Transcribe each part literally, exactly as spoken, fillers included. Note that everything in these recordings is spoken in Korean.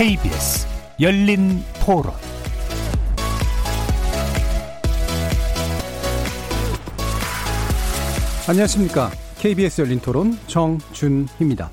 케이비에스 열린토론 안녕하십니까. 케이비에스 열린토론 정준희입니다.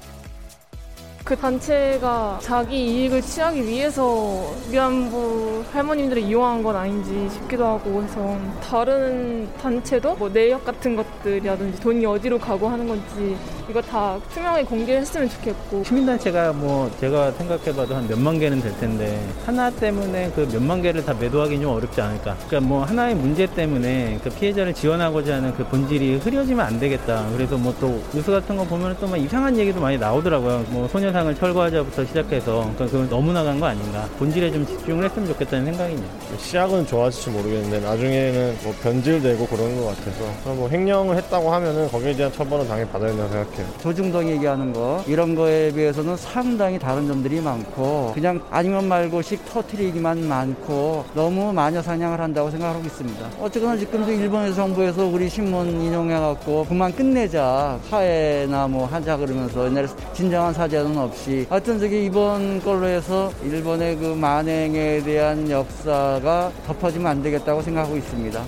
그 단체가 자기 이익을 취하기 위해서 위안부 할머님들을 이용한 건 아닌지 싶기도 하고 해서 다른 단체도 뭐 내역 같은 것들이라든지 돈이 어디로 가고 하는 건지 이거 다 투명하게 공개를 했으면 좋겠고, 시민단체가 뭐 제가 생각해봐도 한 몇만 개는 될 텐데 하나 때문에 그 몇만 개를 다 매도하기는 좀 어렵지 않을까. 그러니까 뭐 하나의 문제 때문에 그 피해자를 지원하고자 하는 그 본질이 흐려지면 안 되겠다. 그래서 뭐 또 뉴스 같은 거 보면 또 막 이상한 얘기도 많이 나오더라고요. 뭐 소녀상을 철거하자부터 시작해서 그러니까 그건 너무 나간 거 아닌가. 본질에 좀 집중을 했으면 좋겠다는 생각이네요. 시작은 좋았을지 모르겠는데 나중에는 뭐 변질되고 그런 것 같아서 뭐 횡령을 했다고 하면은 거기에 대한 처벌은 당연히 받아야 된다고 생각해요. 조중동 얘기하는 거 이런 거에 비해서는 상당히 다른 점들이 많고 그냥 아니면 말고씩 터트리기만 많고 너무 마녀 사냥을 한다고 생각하고 있습니다. 어쨌거나 지금도 일본에서 정부에서 우리 신문 인용해갖고 그만 끝내자 사회나 뭐 하자 그러면서 옛날에 진정한 사죄는 없이 하여튼 저기 이번 걸로 해서 일본의 그 만행에 대한 역사가 덮어지면 안 되겠다고 생각하고 있습니다.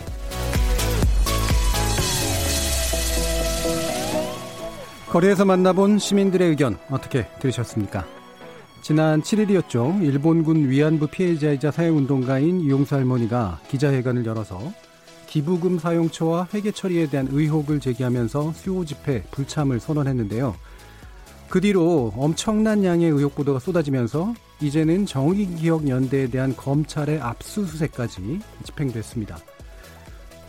거리에서 만나본 시민들의 의견 어떻게 들으셨습니까? 지난 칠일이었죠. 일본군 위안부 피해자이자 사회운동가인 이용수 할머니가 기자회견을 열어서 기부금 사용처와 회계 처리에 대한 의혹을 제기하면서 수요 집회 불참을 선언했는데요. 그 뒤로 엄청난 양의 의혹 보도가 쏟아지면서 이제는 정의기억연대에 대한 검찰의 압수수색까지 집행됐습니다.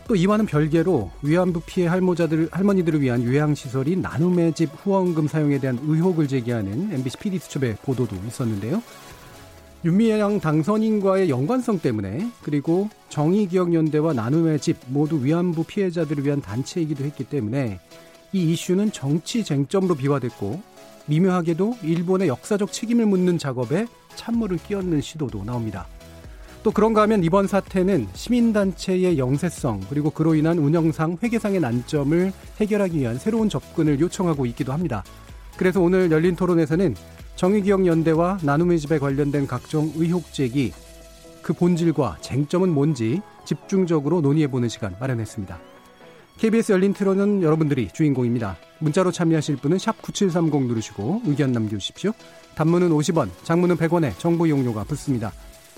또 이와는 별개로 위안부 피해 할모자들, 할머니들을 위한 요양시설이 나눔의 집 후원금 사용에 대한 의혹을 제기하는 엠비씨 피디수첩의 보도도 있었는데요. 윤미향 당선인과의 연관성 때문에 그리고 정의기억연대와 나눔의 집 모두 위안부 피해자들을 위한 단체이기도 했기 때문에 이 이슈는 정치 쟁점으로 비화됐고 미묘하게도 일본의 역사적 책임을 묻는 작업에 찬물을 끼얹는 시도도 나옵니다. 또 그런가 하면 이번 사태는 시민단체의 영세성 그리고 그로 인한 운영상, 회계상의 난점을 해결하기 위한 새로운 접근을 요청하고 있기도 합니다. 그래서 오늘 열린 토론에서는 정의기억연대와 나눔의 집에 관련된 각종 의혹 제기, 그 본질과 쟁점은 뭔지 집중적으로 논의해보는 시간 마련했습니다. 케이비에스 열린 토론은 여러분들이 주인공입니다. 문자로 참여하실 분은 샵 구칠삼공 누르시고 의견 남겨주십시오. 단문은 오십 원, 장문은 백 원에 정보 이용료가 붙습니다.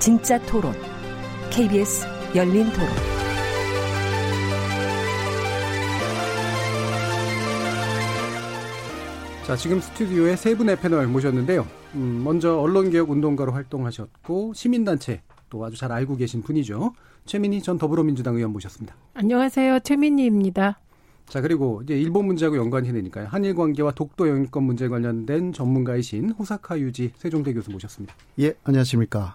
진짜 토론, 케이비에스 열린 토론. 자, 지금 스튜디오에 세 분의 패널 모셨는데요. 음, 먼저 언론개혁 운동가로 활동하셨고 시민단체 또 아주 잘 알고 계신 분이죠. 최민희 전 더불어민주당 의원 모셨습니다. 안녕하세요, 최민희입니다. 자, 그리고 이제 일본 문제하고 연관이 되니까요. 한일 관계와 독도 영유권 문제에 관련된 전문가이신 호사카 유지 세종대 교수 모셨습니다. 예, 안녕하십니까.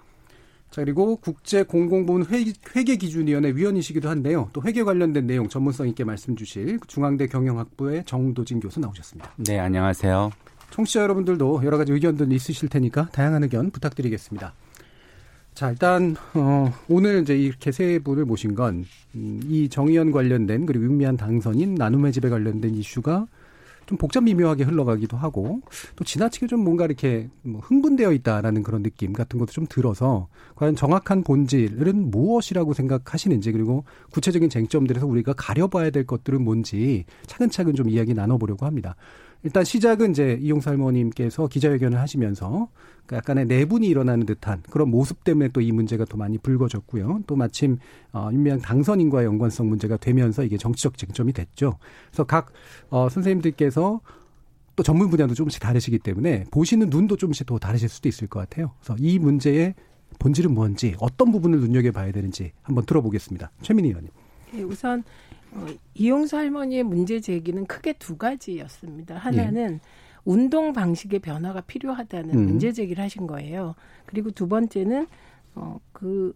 자, 그리고 국제공공부문 회계기준위원회 위원이시기도 한데요. 또 회계 관련된 내용 전문성 있게 말씀 주실 중앙대 경영학부의 정도진 교수 나오셨습니다. 네, 안녕하세요. 청취자 여러분들도 여러 가지 의견들 있으실 테니까 다양한 의견 부탁드리겠습니다. 자, 일단 어, 오늘 이제 이렇게 세 분을 모신 건 이 정의연 관련된 그리고 윤미향 당선인 나눔의 집에 관련된 이슈가 좀 복잡 미묘하게 흘러가기도 하고 또 지나치게 좀 뭔가 이렇게 뭐 흥분되어 있다라는 그런 느낌 같은 것도 좀 들어서 과연 정확한 본질은 무엇이라고 생각하시는지 그리고 구체적인 쟁점들에서 우리가 가려봐야 될 것들은 뭔지 차근차근 좀 이야기 나눠보려고 합니다. 일단 시작은 이제 이용수 할머님께서 기자회견을 하시면서 약간의 내분이 일어나는 듯한 그런 모습 때문에 또 이 문제가 더 많이 불거졌고요. 또 마침 어, 윤미향 당선인과의 연관성 문제가 되면서 이게 정치적 쟁점이 됐죠. 그래서 각 어, 선생님들께서 또 전문 분야도 조금씩 다르시기 때문에 보시는 눈도 조금씩 더 다르실 수도 있을 것 같아요. 그래서 이 문제의 본질은 뭔지 어떤 부분을 눈여겨봐야 되는지 한번 들어보겠습니다. 최민희 의원님. 네, 우선 어, 이용수 할머니의 문제 제기는 크게 두 가지였습니다. 하나는 예. 운동 방식의 변화가 필요하다는 음. 문제 제기를 하신 거예요. 그리고 두 번째는 어, 그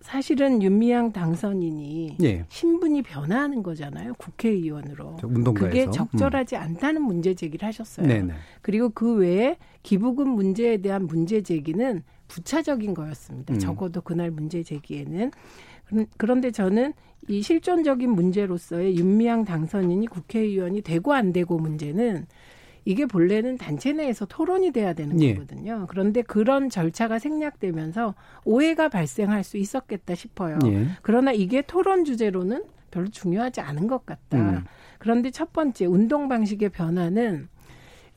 사실은 윤미향 당선인이 예. 신분이 변화하는 거잖아요. 국회의원으로. 운동가에서. 그게 적절하지 음. 않다는 문제 제기를 하셨어요. 네네. 그리고 그 외에 기부금 문제에 대한 문제 제기는 부차적인 거였습니다. 음. 적어도 그날 문제 제기에는. 그런데 저는 이 실존적인 문제로서의 윤미향 당선인이 국회의원이 되고 안 되고 문제는 이게 본래는 단체 내에서 토론이 돼야 되는 예. 거거든요. 그런데 그런 절차가 생략되면서 오해가 발생할 수 있었겠다 싶어요. 예. 그러나 이게 토론 주제로는 별로 중요하지 않은 것 같다. 음. 그런데 첫 번째 운동 방식의 변화는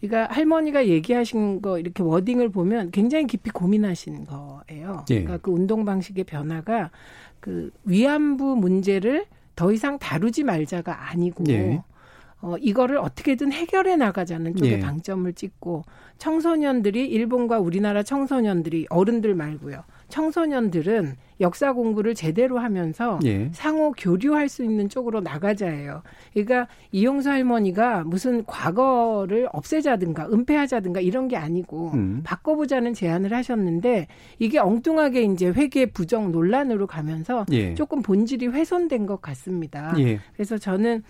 그러니까 할머니가 얘기하신 거 이렇게 워딩을 보면 굉장히 깊이 고민하신 거예요. 예. 그러니까 그 운동 방식의 변화가 그 위안부 문제를 더 이상 다루지 말자가 아니고 예. 어, 이거를 어떻게든 해결해 나가자는 쪽에 예. 방점을 찍고 청소년들이 일본과 우리나라 청소년들이 어른들 말고요. 청소년들은 역사 공부를 제대로 하면서 예. 상호 교류할 수 있는 쪽으로 나가자예요. 그러니까 이용수 할머니가 무슨 과거를 없애자든가 은폐하자든가 이런 게 아니고 음. 바꿔보자는 제안을 하셨는데 이게 엉뚱하게 이제 회계 부정 논란으로 가면서 예. 조금 본질이 훼손된 것 같습니다. 예. 그래서 저는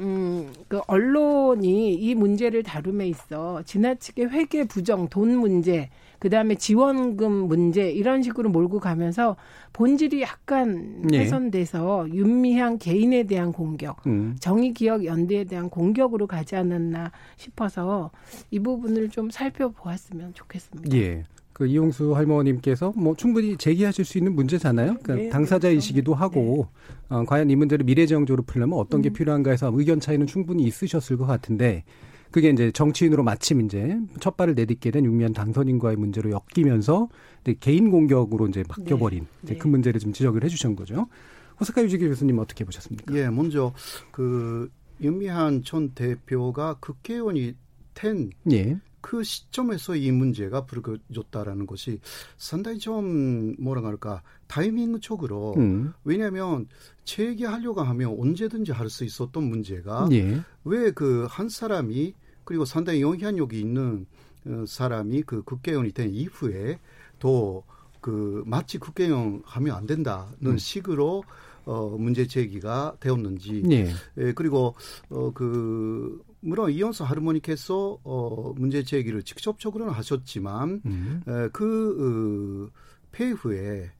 음, 그 언론이 이 문제를 다룸에 있어 지나치게 회계 부정, 돈 문제, 그다음에 지원금 문제 이런 식으로 몰고 가면서 본질이 약간 훼손돼서 예. 윤미향 개인에 대한 공격, 음. 정의기억연대에 대한 공격으로 가지 않았나 싶어서 이 부분을 좀 살펴보았으면 좋겠습니다. 예. 그 이용수 할머님께서 뭐 충분히 제기하실 수 있는 문제잖아요. 그러니까 네, 당사자이시기도 그렇죠. 하고 네. 어, 과연 이 문제를 미래지향적으로 풀려면 어떤 게 음. 필요한가 해서 의견 차이는 충분히 있으셨을 것 같은데 그게 이제 정치인으로 마침 이제 첫 발을 내딛게 된 윤미향 당선인과의 문제로 엮이면서 개인 공격으로 이제 바뀌어버린 네. 이제 그 문제를 좀 지적을 해주신 거죠. 호사카 유지 교수님 어떻게 보셨습니까? 예, 먼저 그 윤미향 전 대표가 국회의원이 된 예. 그 시점에서 이 문제가 불거졌다라는 것이 상당히 좀 뭐라 할까 타이밍적으로 음. 왜냐하면 제기하려고 하면 언제든지 할 수 있었던 문제가 예. 왜 그 한 사람이 그리고 상당히 영향력이 있는 사람이 그 국회의원이 된 이후에 또 그 마치 국회의원 하면 안 된다는 음. 식으로 어, 문제 제기가 되었는지 예. 예, 그리고 어, 그 물론 이용수 할머니께서 어, 문제 제기를 직접적으로는 하셨지만 음. 에, 그 어, 폐후에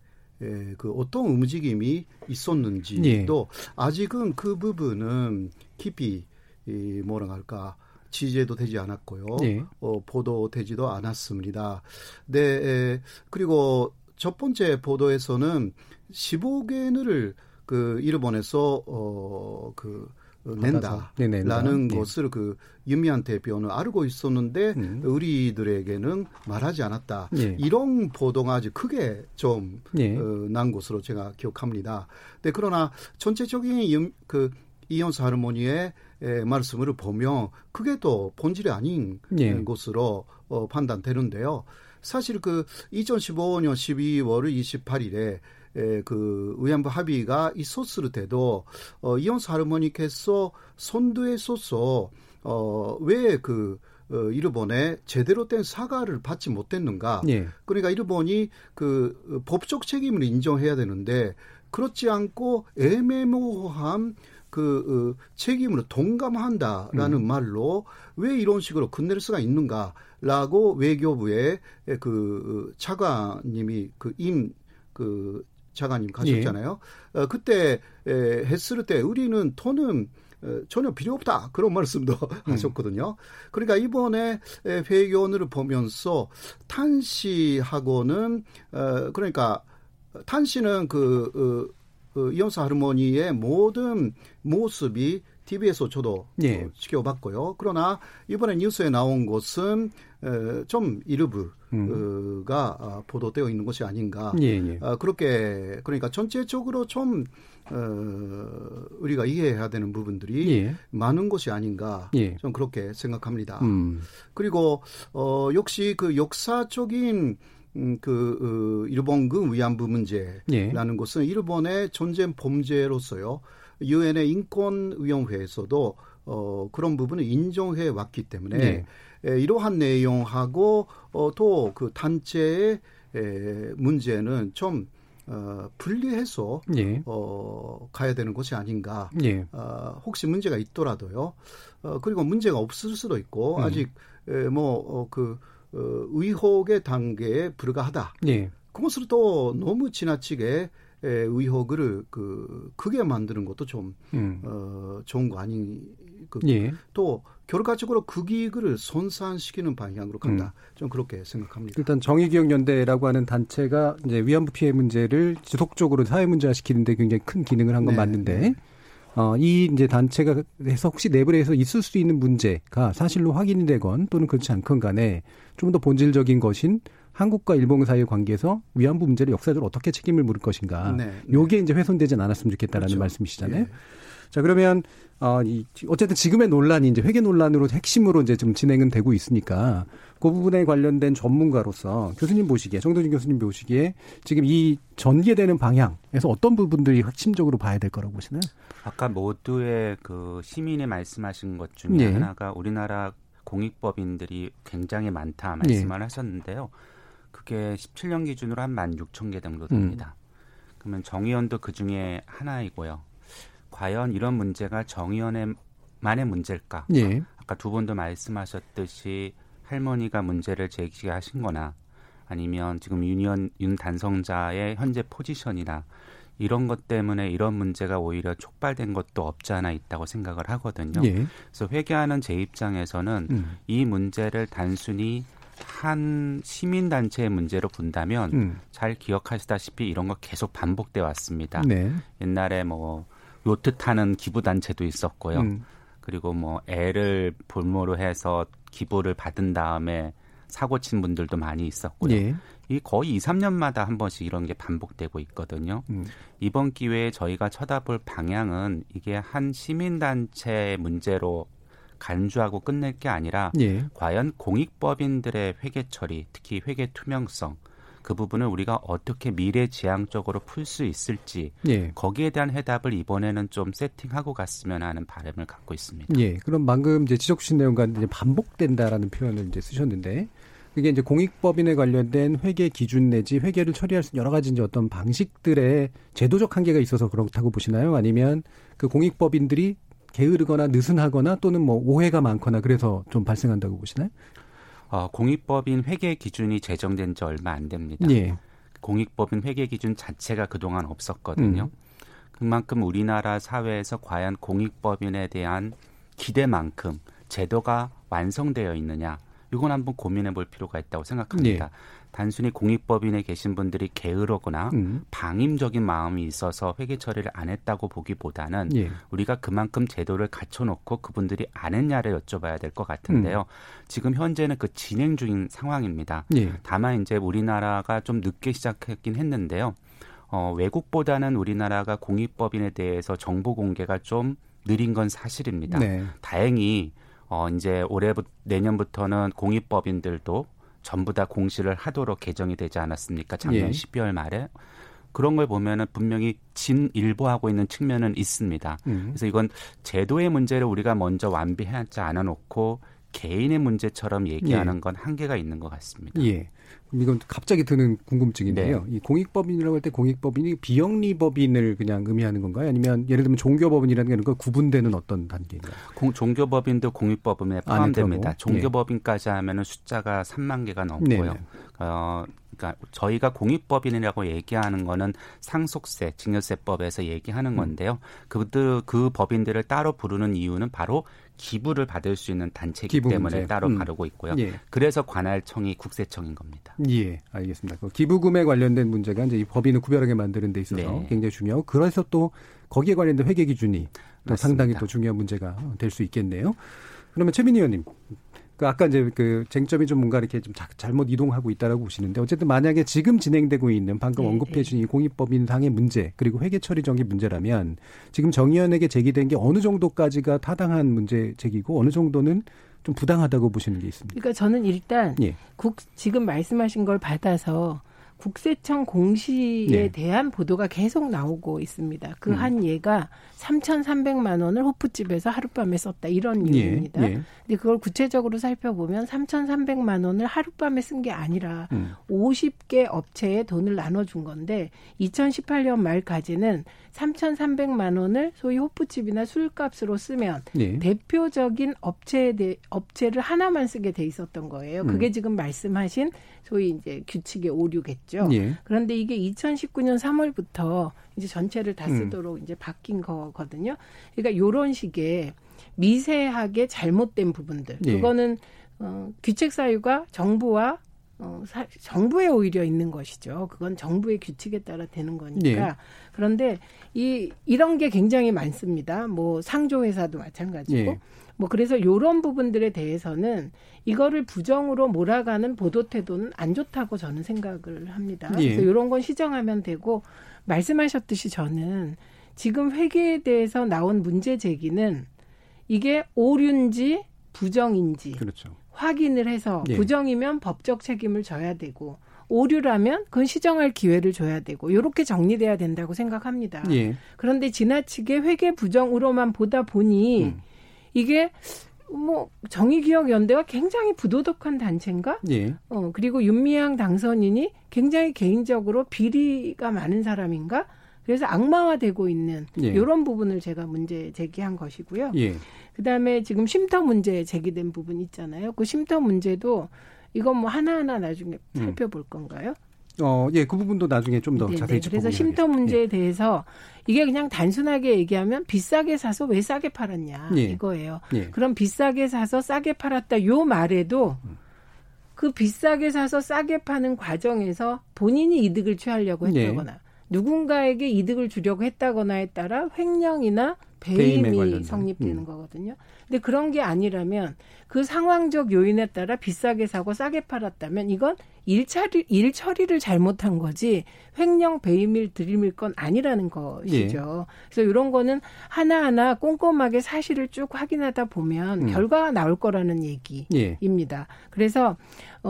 에, 그 어떤 움직임이 있었는지도 예. 아직은 그 부분은 깊이 이, 뭐라 할까 취재도 되지 않았고요. 예. 어, 보도되지도 않았습니다. 네, 에, 그리고 첫 번째 보도에서는 십오 개를 그 일본에서 어, 그 낸다라는 네, 것을 그 윤미향 대표는 알고 있었는데 음. 우리들에게는 말하지 않았다. 네. 이런 보도가 아주 크게 좀 네. 어, 난 것으로 제가 기억합니다. 네, 그러나 전체적인 유, 그 이현수 할머니의 에, 말씀을 보면 그게 또 본질이 아닌 네. 것으로 어, 판단되는데요. 사실 그 이천십오년 십이월 이십팔일에 에, 그 위안부 합의가 있었을 때도 어, 이용수 할머니께서 선두에 서서 어, 왜 그 어, 일본에 제대로 된 사과를 받지 못했는가? 예. 그러니까 일본이 그 법적 책임을 인정해야 되는데 그렇지 않고 애매모호한 그 어, 책임으로 동감한다라는 음. 말로 왜 이런 식으로 끝낼 수가 있는가라고 외교부의 그 차관님이 그 임 그 차관님 가셨잖아요. 예. 어, 그때 에, 했을 때 우리는 돈은 에, 전혀 필요 없다 그런 말씀도 음. 하셨거든요. 그러니까 이번에 에, 회견을 보면서 탄시하고는 어, 그러니까 탄시는 그 어, 어, 이용수 할머니의 모든 모습이 티비에서 저도 예. 어, 지켜봤고요. 그러나 이번에 뉴스에 나온 것은 에, 좀 일부. 음. 가 보도되어 있는 것이 아닌가. 예, 예. 그렇게 그러니까 전체적으로 좀 어, 우리가 이해해야 되는 부분들이 예. 많은 것이 아닌가. 예. 좀 그렇게 생각합니다. 음. 그리고 어, 역시 그 역사적인 음, 그 어, 일본군 위안부 문제라는 예. 것은 일본의 전쟁 범죄로서요. 유엔의 인권위원회에서도 어, 그런 부분을 인정해 왔기 때문에 네. 에, 이러한 내용하고 어, 또 그 단체의 에, 문제는 좀 어, 분리해서 예. 어, 가야 되는 것이 아닌가. 예. 어, 혹시 문제가 있더라도요. 어, 그리고 문제가 없을 수도 있고 음. 아직 에, 뭐 그 어, 어, 의혹의 단계에 불과하다. 예. 그것을 또 너무 지나치게 에, 의혹을 그 크게 만드는 것도 좀 음. 어, 좋은 거 아닌. 그, 예. 또 결과적으로 그 기익을 손상시키는 방향으로 간다. 음. 좀 그렇게 생각합니다. 일단 정의기억연대라고 하는 단체가 이제 위안부 피해 문제를 지속적으로 사회 문제화시키는데 굉장히 큰 기능을 한 건 네. 맞는데 어, 이 이제 단체가 해서 혹시 내부에서 있을 수 있는 문제가 사실로 확인이 되건 또는 그렇지 않건 간에 좀 더 본질적인 것인 한국과 일본 사이의 관계에서 위안부 문제를 역사적으로 어떻게 책임을 물을 것인가. 요게 네. 네. 이제 훼손되진 않았으면 좋겠다라는 그렇죠. 말씀이시잖아요. 예. 자, 그러면, 어, 이, 어쨌든 지금의 논란이 이제 회계 논란으로 핵심으로 이제 지금 진행은 되고 있으니까 그 부분에 관련된 전문가로서 교수님 보시기에, 정도진 교수님 보시기에 지금 이 전개되는 방향에서 어떤 부분들이 핵심적으로 봐야 될 거라고 보시나요? 아까 모두의 그 시민의 말씀하신 것 중에 네. 하나가 우리나라 공익법인들이 굉장히 많다 말씀을 네. 하셨는데요. 그게 십칠 년 기준으로 한 만 육천 개 정도 됩니다. 음. 그러면 정의원도 그 중에 하나이고요. 과연 이런 문제가 정의원만의 문제일까? 예. 아까 두 분도 말씀하셨듯이 할머니가 문제를 제기하신 거나 아니면 지금 윤, 윤 단성자의 현재 포지션이나 이런 것 때문에 이런 문제가 오히려 촉발된 것도 없지 않아 있다고 생각을 하거든요. 예. 그래서 회계하는 제 입장에서는 음. 이 문제를 단순히 한 시민단체의 문제로 본다면 음. 잘 기억하시다시피 이런 거 계속 반복돼 왔습니다. 네. 옛날에 뭐 요트 타는 기부단체도 있었고요. 음. 그리고 뭐 애를 볼모로 해서 기부를 받은 다음에 사고 친 분들도 많이 있었고요. 예. 이 거의 이, 삼 년마다 한 번씩 이런 게 반복되고 있거든요. 음. 이번 기회에 저희가 쳐다볼 방향은 이게 한 시민단체의 문제로 간주하고 끝낼 게 아니라 예. 과연 공익법인들의 회계 처리, 특히 회계 투명성 그 부분을 우리가 어떻게 미래지향적으로 풀 수 있을지 예. 거기에 대한 해답을 이번에는 좀 세팅하고 갔으면 하는 바람을 갖고 있습니다. 예, 그럼 방금 이제 지적 주신 내용과 이제 반복된다라는 표현을 이제 쓰셨는데 그게 이제 공익법인에 관련된 회계 기준 내지 회계를 처리할 수 있는 여러 가지 이제 어떤 방식들의 제도적 한계가 있어서 그렇다고 보시나요? 아니면 그 공익법인들이 게으르거나 느슨하거나 또는 뭐 오해가 많거나 그래서 좀 발생한다고 보시나요? 어, 공익법인 회계 기준이 제정된 지 얼마 안 됩니다. 예. 공익법인 회계 기준 자체가 그동안 없었거든요. 음. 그만큼 우리나라 사회에서 과연 공익법인에 대한 기대만큼 제도가 완성되어 있느냐. 이건 한번 고민해 볼 필요가 있다고 생각합니다. 예. 단순히 공익법인에 계신 분들이 게으르거나 음. 방임적인 마음이 있어서 회계 처리를 안 했다고 보기보다는 예. 우리가 그만큼 제도를 갖춰놓고 그분들이 안 했냐를 여쭤봐야 될 것 같은데요. 음. 지금 현재는 그 진행 중인 상황입니다. 예. 다만 이제 우리나라가 좀 늦게 시작했긴 했는데요. 어, 외국보다는 우리나라가 공익법인에 대해서 정보 공개가 좀 느린 건 사실입니다. 네. 다행히 어, 이제 올해부터 내년부터는 공익법인들도 전부 다 공시를 하도록 개정이 되지 않았습니까? 작년 예. 십이월 말에. 그런 걸 보면은 분명히 진일보하고 있는 측면은 있습니다. 음. 그래서 이건 제도의 문제를 우리가 먼저 완비하지 않아놓고 개인의 문제처럼 얘기하는 예. 건 한계가 있는 것 같습니다. 예. 이건 갑자기 드는 궁금증인데요. 네. 이 공익법인이라고 할 때 공익법인이 비영리법인을 그냥 의미하는 건가요? 아니면 예를 들면 종교법인이라는 게 구분되는 어떤 단계인가요? 공, 종교법인도 공익법인에 포함됩니다. 아, 종교법인까지 하면은 숫자가 삼만 개가 넘고요. 네. 어, 그러니까 저희가 공익법인이라고 얘기하는 거는 상속세, 증여세법에서 얘기하는 건데요. 그들 그 법인들을 따로 부르는 이유는 바로 기부를 받을 수 있는 단체이기 때문에 문제. 따로 음. 가르고 있고요. 예. 그래서 관할청이 국세청인 겁니다. 예, 알겠습니다. 그 기부금에 관련된 문제가 이제 이 법인을 구별하게 만드는 데 있어서 네. 굉장히 중요하고 그래서 또 거기에 관련된 회계 기준이 또 상당히 또 중요한 문제가 될 수 있겠네요. 그러면 최민희 의원님. 그 아까 이제 그 쟁점이 좀 뭔가 이렇게 좀 자, 잘못 이동하고 있다라고 보시는데 어쨌든 만약에 지금 진행되고 있는 방금 언급해 주신 이 공익법인상의 문제 그리고 회계 처리 정기 문제라면 지금 정의원에게 제기된 게 어느 정도까지가 타당한 문제 제기고 어느 정도는 좀 부당하다고 보시는 게 있습니까? 그러니까 저는 일단 예. 국, 지금 말씀하신 걸 받아서 국세청 공시에 네. 대한 보도가 계속 나오고 있습니다. 그 한 음. 예가 삼천삼백만 원을 호프집에서 하룻밤에 썼다 이런 이유입니다. 예, 예. 근데 그걸 구체적으로 살펴보면 삼천삼백만 원을 하룻밤에 쓴 게 아니라 음. 오십 개 업체에 돈을 나눠준 건데 이천십팔 년 말까지는 삼천삼백만 원을 소위 호프집이나 술값으로 쓰면 예. 대표적인 업체에 대, 업체를 하나만 쓰게 돼 있었던 거예요. 그게 음. 지금 말씀하신 소위 이제 규칙의 오류겠죠. 예. 그런데 이게 이천십구 년 삼월부터 이제 전체를 다 쓰도록 음. 이제 바뀐 거거든요. 그러니까 요런 식의 미세하게 잘못된 부분들. 예. 그거는 어, 규칙 사유가 정부와 어, 사, 정부에 오히려 있는 것이죠. 그건 정부의 규칙에 따라 되는 거니까. 예. 그런데 이 이런 게 굉장히 많습니다. 뭐 상조회사도 마찬가지고. 예. 뭐 그래서 이런 부분들에 대해서는 이거를 부정으로 몰아가는 보도 태도는 안 좋다고 저는 생각을 합니다. 예. 그래서 이런 건 시정하면 되고 말씀하셨듯이 저는 지금 회계에 대해서 나온 문제 제기는 이게 오류인지 부정인지 그렇죠. 확인을 해서 예. 부정이면 법적 책임을 져야 되고 오류라면 그건 시정할 기회를 줘야 되고 이렇게 정리돼야 된다고 생각합니다. 예. 그런데 지나치게 회계 부정으로만 보다 보니 음. 이게 뭐 정의기억연대가 굉장히 부도덕한 단체인가? 예. 어, 그리고 윤미향 당선인이 굉장히 개인적으로 비리가 많은 사람인가? 그래서 악마화되고 있는 예. 이런 부분을 제가 문제 제기한 것이고요. 예. 그다음에 지금 쉼터 문제 제기된 부분 있잖아요. 그 쉼터 문제도 이건 뭐 하나하나 나중에 살펴볼 음. 건가요? 어, 예, 그 부분도 나중에 좀 더 자세히 짚어보겠습니다. 그래서 쉼터 문제에 예. 대해서 이게 그냥 단순하게 얘기하면 비싸게 사서 왜 싸게 팔았냐 예. 이거예요. 예. 그럼 비싸게 사서 싸게 팔았다 요 말에도 그 비싸게 사서 싸게 파는 과정에서 본인이 이득을 취하려고 했다거나 예. 누군가에게 이득을 주려고 했다거나에 따라 횡령이나 배임이 성립되는 음. 거거든요. 근데 그런 게 아니라면 그 상황적 요인에 따라 비싸게 사고 싸게 팔았다면 이건 일처리, 일처리를 잘못한 거지 횡령 배임일 들이밀 건 아니라는 것이죠. 예. 그래서 이런 거는 하나하나 꼼꼼하게 사실을 쭉 확인하다 보면 음. 결과가 나올 거라는 얘기입니다. 예. 그래서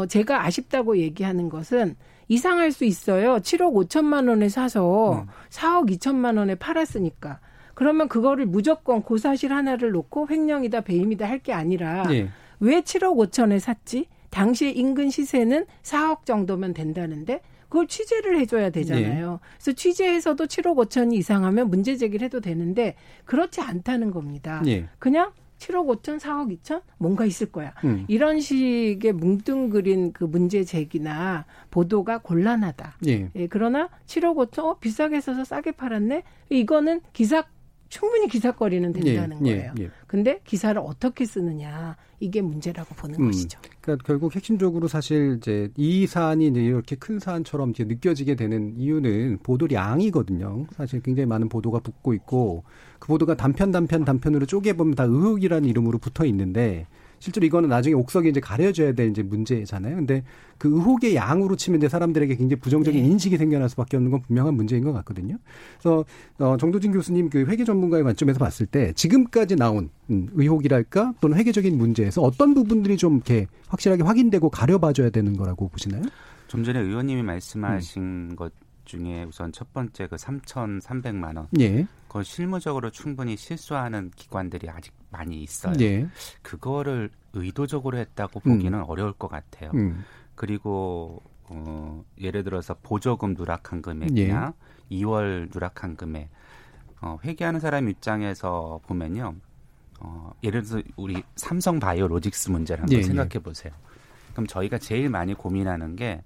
제가 아쉽다고 얘기하는 것은 이상할 수 있어요. 칠억 오천만 원에 사서 음. 사억 이천만 원에 팔았으니까. 그러면 그거를 무조건 그 사실 하나를 놓고 횡령이다 배임이다 할 게 아니라 예. 왜 칠억 오천에 샀지? 당시 인근 시세는 사억 정도면 된다는데 그걸 취재를 해줘야 되잖아요. 예. 그래서 취재해서도 칠억 오천이 이상하면 문제 제기를 해도 되는데 그렇지 않다는 겁니다. 예. 그냥 칠억 오천, 사억 이천? 뭔가 있을 거야. 음. 이런 식의 뭉뚱그린 그 문제 제기나 보도가 곤란하다. 예. 예, 그러나 칠억 오천, 어, 비싸게 사서 싸게 팔았네? 이거는 기사 충분히 기사거리는 된다는 예, 거예요. 예, 예. 근데 기사를 어떻게 쓰느냐 이게 문제라고 보는 음, 것이죠. 그러니까 결국 핵심적으로 사실 이제 이 사안이 이렇게 큰 사안처럼 이제 느껴지게 되는 이유는 보도량이거든요. 사실 굉장히 많은 보도가 붙고 있고 그 보도가 단편 단편 단편으로 쪼개보면 다 의혹이라는 이름으로 붙어 있는데 실제로 이거는 나중에 옥석에 이제 가려져야 될 이제 문제잖아요. 근데 그 의혹의 양으로 치면 이제 사람들에게 굉장히 부정적인 네. 인식이 생겨날 수밖에 없는 건 분명한 문제인 것 같거든요. 그래서 어, 정도진 교수님 그 회계 전문가의 관점에서 봤을 때 지금까지 나온 음, 의혹이랄까 또는 회계적인 문제에서 어떤 부분들이 좀 이렇게 확실하게 확인되고 가려봐줘야 되는 거라고 보시나요? 좀 전에 의원님이 말씀하신 음. 것 중에 우선 첫 번째 그 삼천삼백만 원. 예. 그건 실무적으로 충분히 실수하는 기관들이 아직 많이 있어요. 예. 그거를 의도적으로 했다고 보기는 음. 어려울 것 같아요. 음. 그리고 어, 예를 들어서 보조금 누락한 금액이나 예. 이월 누락한 금액. 어, 회계하는 사람 입장에서 보면요. 어, 예를 들어서 우리 삼성바이오로직스 문제를 한번 예. 생각해 보세요. 그럼 저희가 제일 많이 고민하는 게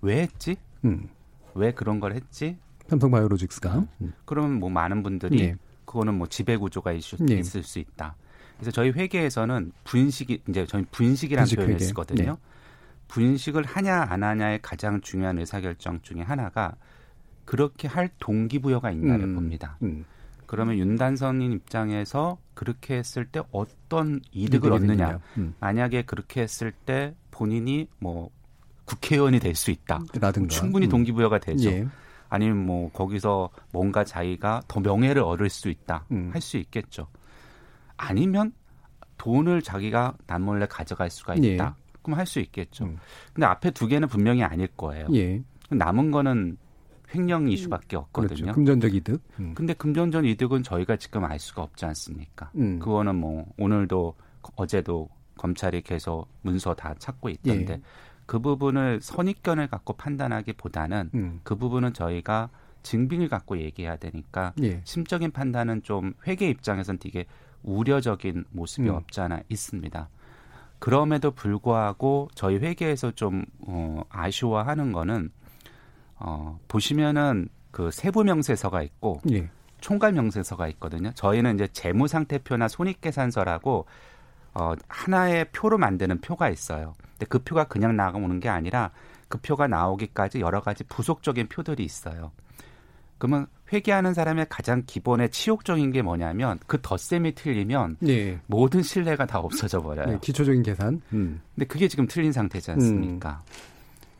왜 했지? 음. 왜 그런 걸 했지? 삼성바이오로직스가. 음. 그러면 뭐 많은 분들이 예. 그거는 뭐 지배구조가 이슈, 예. 있을 수 있다. 그래서 저희 회계에서는 분식이 이제 저희 분식이라는 분식 표현을 회계. 쓰거든요. 예. 분식을 하냐 안 하냐의 가장 중요한 의사결정 중에 하나가 그렇게 할 동기부여가 있냐를 음. 봅니다. 음. 그러면 윤단선인 입장에서 그렇게 했을 때 어떤 이득을 얻느냐. 음. 만약에 그렇게 했을 때 본인이 뭐 국회의원이 될 수 있다. 라든가. 충분히 동기부여가 되죠. 예. 아니면 뭐 거기서 뭔가 자기가 더 명예를 얻을 수 있다. 음. 할 수 있겠죠. 아니면 돈을 자기가 남몰래 가져갈 수가 있다. 예. 그럼 할 수 있겠죠. 음. 근데 앞에 두 개는 분명히 아닐 거예요. 예. 남은 거는 횡령 이슈밖에 없거든요. 그렇죠. 금전적 이득. 음. 근데 금전적 이득은 저희가 지금 알 수가 없지 않습니까? 음. 그거는 뭐 오늘도 어제도 검찰이 계속 문서 다 찾고 있던데 예. 그 부분을 선입견을 갖고 판단하기보다는 음. 그 부분은 저희가 증빙을 갖고 얘기해야 되니까 예. 심적인 판단은 좀 회계 입장에서는 되게 우려적인 모습이 음. 없지 않아 있습니다. 그럼에도 불구하고 저희 회계에서 좀 어, 아쉬워하는 거는 어, 보시면은 그 세부 명세서가 있고 예. 총괄 명세서가 있거든요. 저희는 이제 재무 상태표나 손익계산서라고 어, 하나의 표로 만드는 표가 있어요. 근데 그 표가 그냥 나오는 게 아니라 그 표가 나오기까지 여러 가지 부속적인 표들이 있어요. 그러면 회계하는 사람의 가장 기본의 치욕적인 게 뭐냐면 그 덧셈이 틀리면 네. 모든 신뢰가 다 없어져 버려요. 네, 기초적인 계산. 음. 근데 그게 지금 틀린 상태지 않습니까? 음.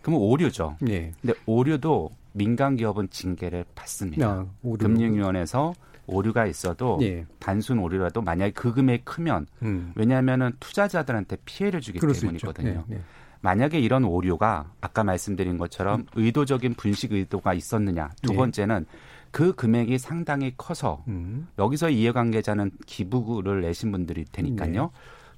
그러면 오류죠. 네. 근데 오류도 민간 기업은 징계를 받습니다. 아, 금융위원회에서 오류가 있어도 네. 단순 오류라도 만약에 그 금액이 크면 음. 왜냐하면은 투자자들한테 피해를 주기 때문이거든요. 네, 네. 만약에 이런 오류가 아까 말씀드린 것처럼 의도적인 분식 의도가 있었느냐. 두 번째는 그 금액이 상당히 커서 음. 여기서 이해관계자는 기부를 내신 분들일 테니까요. 네.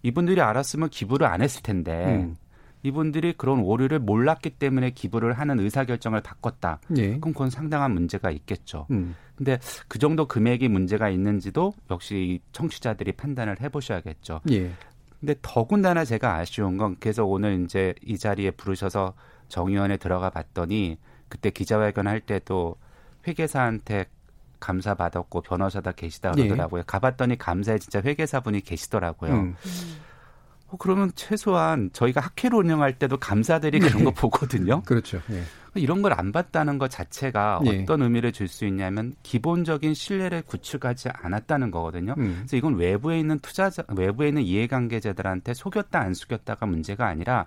이분들이 알았으면 기부를 안 했을 텐데 음. 이분들이 그런 오류를 몰랐기 때문에 기부를 하는 의사결정을 바꿨다. 네. 그럼 그건 상당한 문제가 있겠죠. 음. 근데 그 정도 금액이 문제가 있는지도 역시 청취자들이 판단을 해보셔야겠죠. 네. 근데 더군다나 제가 아쉬운 건 그래서 오늘 이제 이 자리에 부르셔서 정의원에 들어가 봤더니 그때 기자회견 할 때도 회계사한테 감사 받았고 변호사 다 계시다 그러더라고요. 예. 가봤더니 감사에 진짜 회계사분이 계시더라고요. 음. 어, 그러면 최소한 저희가 학회를 운영할 때도 감사들이 네. 그런 거 보거든요. 그렇죠. 네. 이런 걸 안 봤다는 것 자체가 네. 어떤 의미를 줄 수 있냐면 기본적인 신뢰를 구축하지 않았다는 거거든요. 음. 그래서 이건 외부에 있는 투자자, 외부에 있는 이해관계자들한테 속였다 안 속였다가 문제가 아니라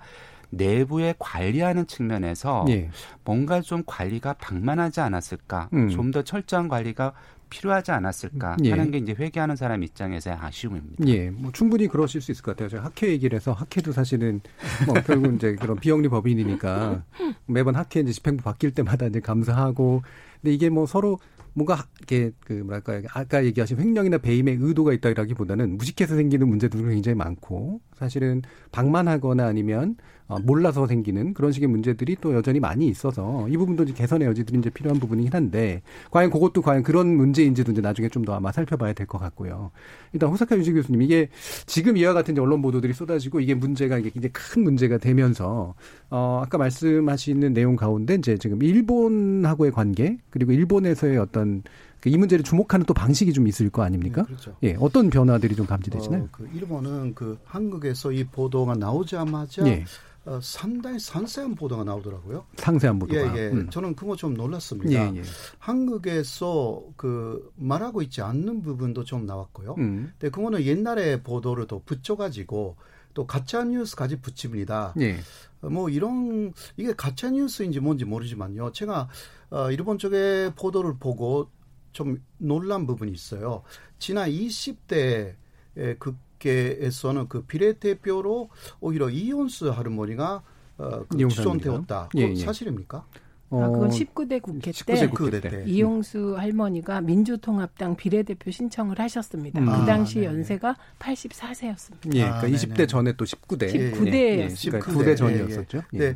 내부에 관리하는 측면에서 네. 뭔가 좀 관리가 방만하지 않았을까, 음. 좀 더 철저한 관리가 필요하지 않았을까 예. 하는 게 이제 회계하는 사람 입장에서의 아쉬움입니다. 예, 뭐 충분히 그러실 수 있을 것 같아요. 제가 학회 얘기를 해서 학회도 사실은 뭐 결국 이제 그런 비영리 법인이니까 매번 학회 이제 집행부 바뀔 때마다 이제 감사하고, 근데 이게 뭐 서로 뭔가 이렇게 그 뭐랄까 아까 얘기하신 횡령이나 배임의 의도가 있다기보다는 무식해서 생기는 문제들도 굉장히 많고 사실은 방만하거나 아니면 몰라서 생기는 그런 식의 문제들이 또 여전히 많이 있어서 이 부분도 이제 개선의 여지들이 이제 필요한 부분이긴 한데 과연 그것도 과연 그런 문제인지도 이제 나중에 좀 더 아마 살펴봐야 될 것 같고요. 일단 호사카 유지 교수님 이게 지금 이와 같은 이제 언론 보도들이 쏟아지고 이게 문제가 이게 굉장히 큰 문제가 되면서 어 아까 말씀하시는 내용 가운데 이제 지금 일본하고의 관계 그리고 일본에서의 어떤 이 문제를 주목하는 또 방식이 좀 있을 거 아닙니까? 네, 그렇죠. 예, 어떤 변화들이 좀 감지되시나요? 어, 그 일본은 그 한국에서 이 보도가 나오자마자 예. 어, 상당히 상세한 보도가 나오더라고요. 상세한 보도가. 예, 예. 음. 저는 그거 좀 놀랐습니다. 예, 예. 한국에서 그 말하고 있지 않는 부분도 좀 나왔고요. 음. 근데 그거는 옛날에 보도를 또 붙여가지고 또 가짜 뉴스까지 붙입니다. 예. 뭐 이런 이게 가짜 뉴스인지 뭔지 모르지만요. 제가 어, 일본 쪽의 보도를 보고 좀 놀란 부분이 있어요. 지난 이십 대 국회에서는 그 비례대표로 오히려 이용수 할머니가 어, 그 추천되었다. 예, 예. 사실입니까? 아, 그건 십구 대 국회 때, 십구 대 때 이용수 할머니가 민주통합당 비례대표 신청을 하셨습니다. 음. 그 아, 당시 네네. 연세가 팔십사 세였습니다. 예, 그러니까 아, 이십 대 전에 또 십구 대. 십구 대였어요. 그러니까 십구 대 전이었었죠. 예. 네.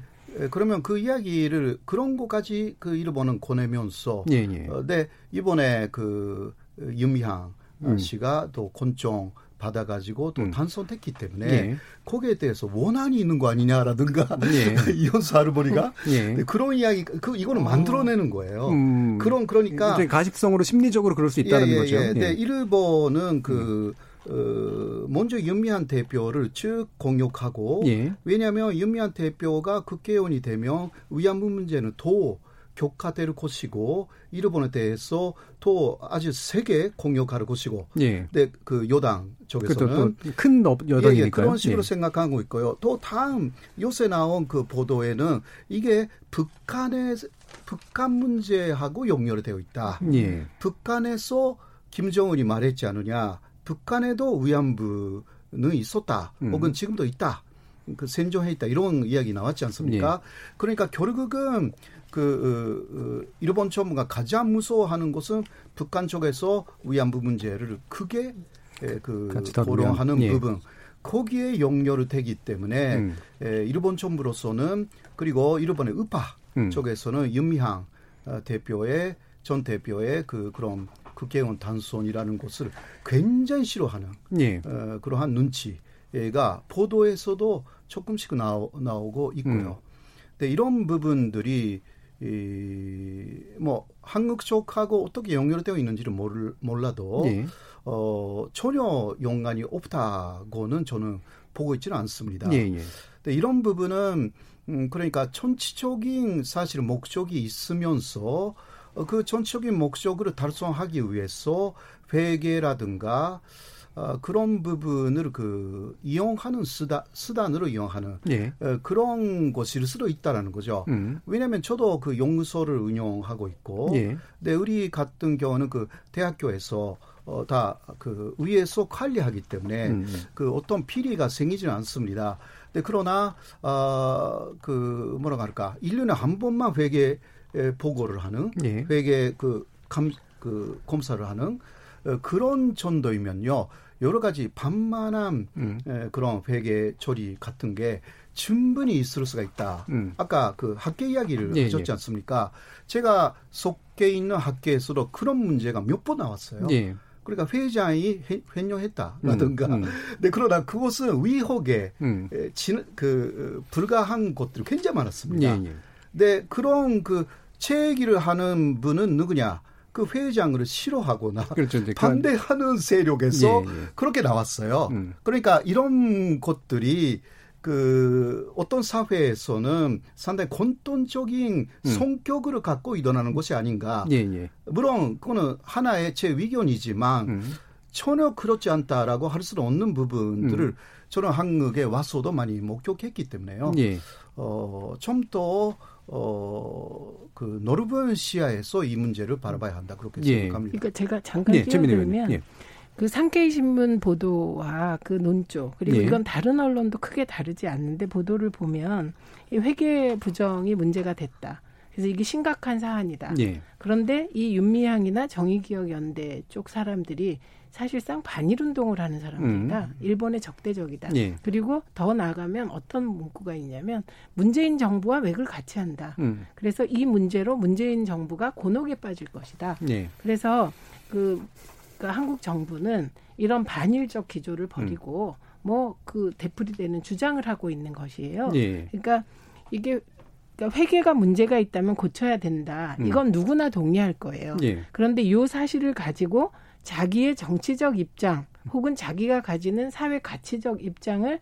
그러면 그 이야기를 그런 것까지 그 일본은 권하면서 예, 예. 어, 네, 이번에 그 윤미향 음. 씨가 또 권총 받아가지고 또 음. 당선됐기 때문에 예. 거기에 대해서 원한이 있는 거 아니냐라든가 예. 이혼수 할머니가 예. 네, 그런 이야기 그 이거는 만들어내는 거예요. 음. 그런 그러니까 가식성으로 심리적으로 그럴 수 있다는 예, 예, 거죠. 예. 네, 일본은 그 음. 어, 먼저 윤미향 대표를 쭉 공격하고 예. 왜냐하면 윤미향 대표가 국회의원이 되면 위안부 문제는 더 격화될 것이고 일본에 대해서 또 아주 세게 공격할 것이고 예. 근데 그 여당 쪽에서는 그렇죠. 큰 여당이니까요. 예, 그런 식으로 예. 생각하고 있고요. 또 다음 요새 나온 그 보도에는 이게 북한의 북한 문제하고 연결되어 있다. 예. 북한에서 김정은이 말했지 않느냐. 북한에도 위안부는 있었다. 음. 혹은 지금도 있다. 그, 생존해 있다. 이런 이야기 나왔지 않습니까? 예. 그러니까 결국은 그 일본 정부가 가장 무서워하는 것은 북한 쪽에서 위안부 문제를 크게 그 고려하는 예. 부분. 거기에 연결을 되기 때문에 음. 일본 정부로서는 그리고 일본의 우파 음. 쪽에서는 윤미향 대표의 전 대표의 그 그런 국회의원 당선이라는 것을 굉장히 싫어하는 예. 어, 그러한 눈치가 보도에서도 조금씩 나오, 나오고 있고요. 음. 근데 이런 부분들이 이, 뭐 한국 쪽하고 어떻게 연결되어 있는지를 모를, 몰라도 예. 어, 전혀 연관이 없다고는 저는 보고 있지는 않습니다. 예, 예. 근데 이런 부분은 음, 그러니까 정치적인 사실 목적이 있으면서 그 전체적인 목적을 달성하기 위해서 회계라든가 어, 그런 부분을 그 이용하는 수단, 수단으로 이용하는 예. 어, 그런 것일 수도 있다라는 거죠. 음. 왜냐하면 저도 그 연구소를 운영하고 있고, 예. 근데 우리 같은 경우는 그 대학교에서 어, 다 그 위에서 관리하기 때문에 음. 그 어떤 피리가 생기지는 않습니다. 근데 그러나 어, 그 뭐라고 할까, 일 년에 한 번만 회계 보고를 하는 예. 회계 그, 감, 그 검사를 하는 그런 정도이면요 여러 가지 반만한 음. 그런 회계 처리 같은 게 충분히 있을 수가 있다. 음. 아까 그 학계 이야기를 예, 하셨지 예. 않습니까? 제가 속해 있는 학계에서도 그런 문제가 몇 번 나왔어요. 예. 그러니까 회장이 횡령했다라든가. 음, 음. 네, 그러나 그것은 위혹에 음. 진, 그, 불가한 것들이 굉장히 많았습니다. 예, 예. 네, 그런 그 제기를 하는 분은 누구냐? 그 회장을 싫어하거나 그렇죠, 반대하는 세력에서 예, 예. 그렇게 나왔어요. 음. 그러니까 이런 것들이 그 어떤 사회에서는 상당히 공통적인 음. 성격을 갖고 일어나는 것이 아닌가. 예, 예. 물론 그거는 하나의 제 의견이지만 음. 전혀 그렇지 않다라고 할 수는 없는 부분들을 음. 저는 한국에 와서도 많이 목격했기 때문에요. 예. 어, 좀 더 어, 그 넓은 시야에서 이 문제를 바라봐야 한다 그렇게 예. 생각합니다. 그러니까 제가 잠깐 예, 끼어들면 예. 그 산케이신문 보도와 그 논조 그리고 예. 이건 다른 언론도 크게 다르지 않는데 보도를 보면 이 회계 부정이 문제가 됐다. 그래서 이게 심각한 사안이다. 예. 그런데 이 윤미향이나 정의기억연대 쪽 사람들이 사실상 반일운동을 하는 사람들이다. 음. 일본에 적대적이다. 예. 그리고 더 나아가면 어떤 문구가 있냐면 문재인 정부와 맥을 같이 한다. 음. 그래서 이 문제로 문재인 정부가 곤혹에 빠질 것이다. 예. 그래서 그, 그러니까 한국 정부는 이런 반일적 기조를 버리고 음. 뭐 그 되풀이되는 주장을 하고 있는 것이에요. 예. 그러니까 이게 그러니까 회계가 문제가 있다면 고쳐야 된다. 이건 음. 누구나 동의할 거예요. 예. 그런데 이 사실을 가지고 자기의 정치적 입장 혹은 자기가 가지는 사회 가치적 입장을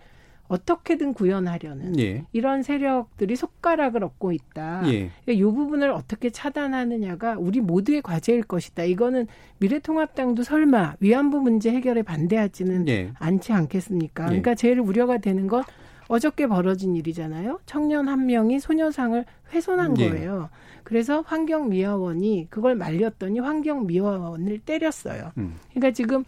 어떻게든 구현하려는 예. 이런 세력들이 손가락을 얹고 있다. 예. 이 부분을 어떻게 차단하느냐가 우리 모두의 과제일 것이다. 이거는 미래통합당도 설마 위안부 문제 해결에 반대하지는 예. 않지 않겠습니까? 예. 그러니까 제일 우려가 되는 건 어저께 벌어진 일이잖아요. 청년 한 명이 소녀상을 훼손한 예. 거예요. 그래서 환경미화원이 그걸 말렸더니 환경미화원을 때렸어요. 음. 그러니까 지금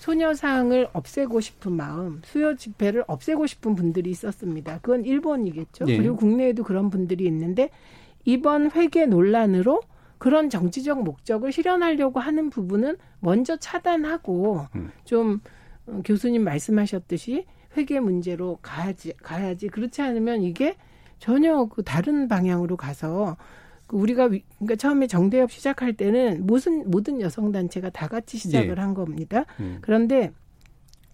소녀상을 없애고 싶은 마음, 수요 집회를 없애고 싶은 분들이 있었습니다. 그건 일본이겠죠. 예. 그리고 국내에도 그런 분들이 있는데 이번 회계 논란으로 그런 정치적 목적을 실현하려고 하는 부분은 먼저 차단하고 음. 좀 교수님 말씀하셨듯이 회계 문제로 가야지, 가야지. 그렇지 않으면 이게 전혀 그 다른 방향으로 가서 우리가 그러니까 처음에 정대협 시작할 때는 모든 모든 여성 단체가 다 같이 시작을 네. 한 겁니다. 음. 그런데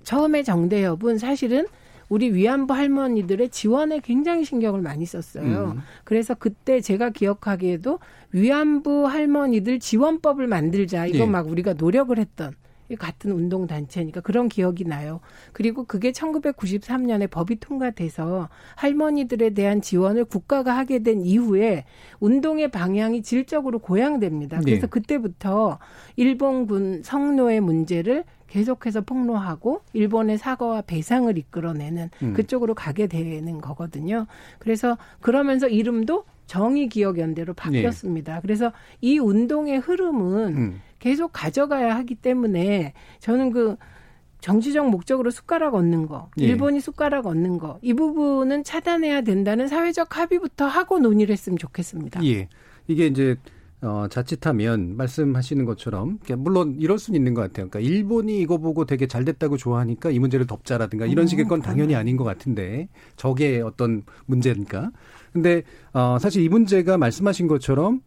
처음에 정대협은 사실은 우리 위안부 할머니들의 지원에 굉장히 신경을 많이 썼어요. 음. 그래서 그때 제가 기억하기에도 위안부 할머니들 지원법을 만들자 이거 네. 막 우리가 노력을 했던. 같은 운동단체니까 그런 기억이 나요. 그리고 그게 천구백구십삼 년에 법이 통과돼서 할머니들에 대한 지원을 국가가 하게 된 이후에 운동의 방향이 질적으로 고양됩니다. 그래서 네. 그때부터 일본군 성노예 문제를 계속해서 폭로하고 일본의 사과와 배상을 이끌어내는 음. 그쪽으로 가게 되는 거거든요. 그래서 그러면서 이름도 정의기억연대로 바뀌었습니다. 네. 그래서 이 운동의 흐름은 음. 계속 가져가야 하기 때문에 저는 그 정치적 목적으로 숟가락 얹는 거, 예. 일본이 숟가락 얹는 거, 이 부분은 차단해야 된다는 사회적 합의부터 하고 논의를 했으면 좋겠습니다. 예. 이게 이제 어, 자칫하면 말씀하시는 것처럼 물론 이럴 수는 있는 것 같아요. 그러니까 일본이 이거 보고 되게 잘 됐다고 좋아하니까 이 문제를 덮자라든가 이런 음, 식의 건 그러네. 당연히 아닌 것 같은데 저게 어떤 문제니까. 근데 어, 사실 이 문제가 말씀하신 것처럼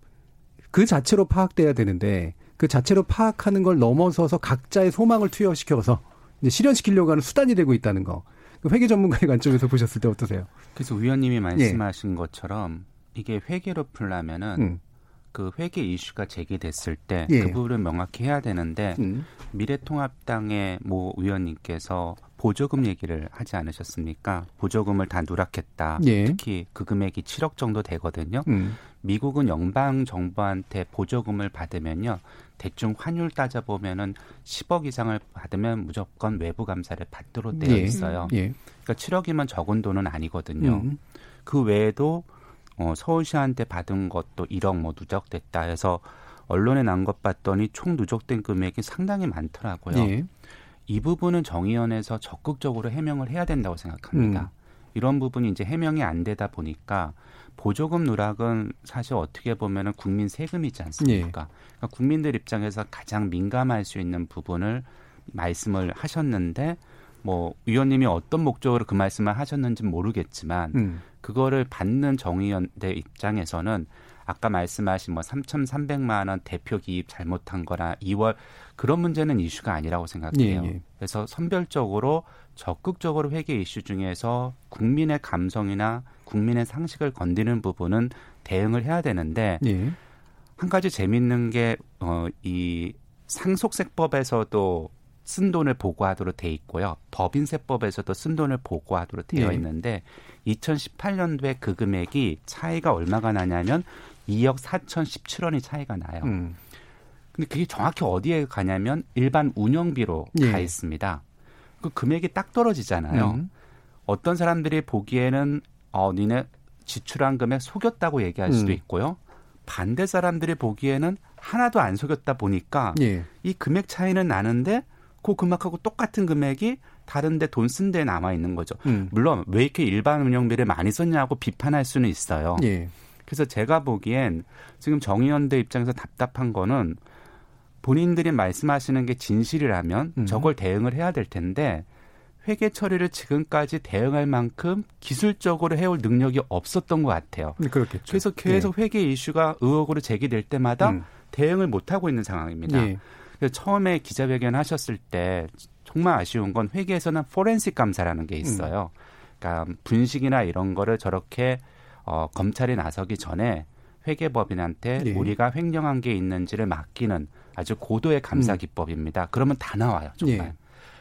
그 자체로 파악돼야 되는데 그 자체로 파악하는 걸 넘어서서 각자의 소망을 투여시켜서 이제 실현시키려고 하는 수단이 되고 있다는 거. 회계 전문가의 관점에서 보셨을 때 어떠세요? 그래서 위원님이 말씀하신 예. 것처럼 이게 회계로 풀려면은 음. 그 회계 이슈가 제기됐을 때 그 예. 부분을 명확히 해야 되는데 음. 미래통합당의 모 의원님께서 보조금 얘기를 하지 않으셨습니까? 보조금을 다 누락했다. 예. 특히 그 금액이 칠억 정도 되거든요. 음. 미국은 연방 정부한테 보조금을 받으면요. 대충 환율 따져보면은 십억 이상을 받으면 무조건 외부 감사를 받도록 되어 있어요. 예. 예. 그러니까 칠억이면 적은 돈은 아니거든요. 음. 그 외에도 어, 서울시한테 받은 것도 일억 뭐 누적됐다 해서 언론에 난 것 봤더니 총 누적된 금액이 상당히 많더라고요. 예. 이 부분은 정의연에서 적극적으로 해명을 해야 된다고 생각합니다. 음. 이런 부분이 이제 해명이 안 되다 보니까 보조금 누락은 사실 어떻게 보면은 국민 세금이지 않습니까? 예. 그러니까 국민들 입장에서 가장 민감할 수 있는 부분을 말씀을 하셨는데 뭐 의원님이 어떤 목적으로 그 말씀을 하셨는지 모르겠지만 음. 그거를 받는 정의연대 입장에서는 아까 말씀하신 뭐 삼천삼백만 원 대표 기입 잘못한 거나 이월 그런 문제는 이슈가 아니라고 생각해요. 예, 예. 그래서 선별적으로 적극적으로 회계 이슈 중에서 국민의 감성이나 국민의 상식을 건드리는 부분은 대응을 해야 되는데 예. 한 가지 재미있는 게 어, 이 상속세법에서도 쓴 돈을 보고하도록 돼 있고요. 법인세법에서도 쓴 돈을 보고하도록 되어 네. 있는데 이천십팔 년도에 그 금액이 차이가 얼마가 나냐면 이억 사천십칠억이 차이가 나요. 음. 근데 그게 정확히 어디에 가냐면 일반 운영비로 네. 가 있습니다. 그 금액이 딱 떨어지잖아요. 음. 어떤 사람들이 보기에는 어, 니네 지출한 금액 속였다고 얘기할 수도 음. 있고요. 반대 사람들이 보기에는 하나도 안 속였다 보니까 네. 이 금액 차이는 나는데 그 금액하고 똑같은 금액이 다른데 돈 쓴 데에 남아있는 거죠. 음. 물론 왜 이렇게 일반 운영비를 많이 썼냐고 비판할 수는 있어요. 예. 그래서 제가 보기엔 지금 정의연대 입장에서 답답한 거는 본인들이 말씀하시는 게 진실이라면 음. 저걸 대응을 해야 될 텐데 회계 처리를 지금까지 대응할 만큼 기술적으로 해올 능력이 없었던 것 같아요. 그렇겠죠. 그래서 계속 예. 회계 이슈가 의혹으로 제기될 때마다 음. 대응을 못하고 있는 상황입니다. 예. 처음에 기자회견 하셨을 때 정말 아쉬운 건 회계에서는 포렌식 감사라는 게 있어요. 그러니까 분식이나 이런 거를 저렇게 어, 검찰이 나서기 전에 회계법인한테 네. 우리가 횡령한 게 있는지를 맡기는 아주 고도의 감사 기법입니다. 그러면 다 나와요. 정말. 네.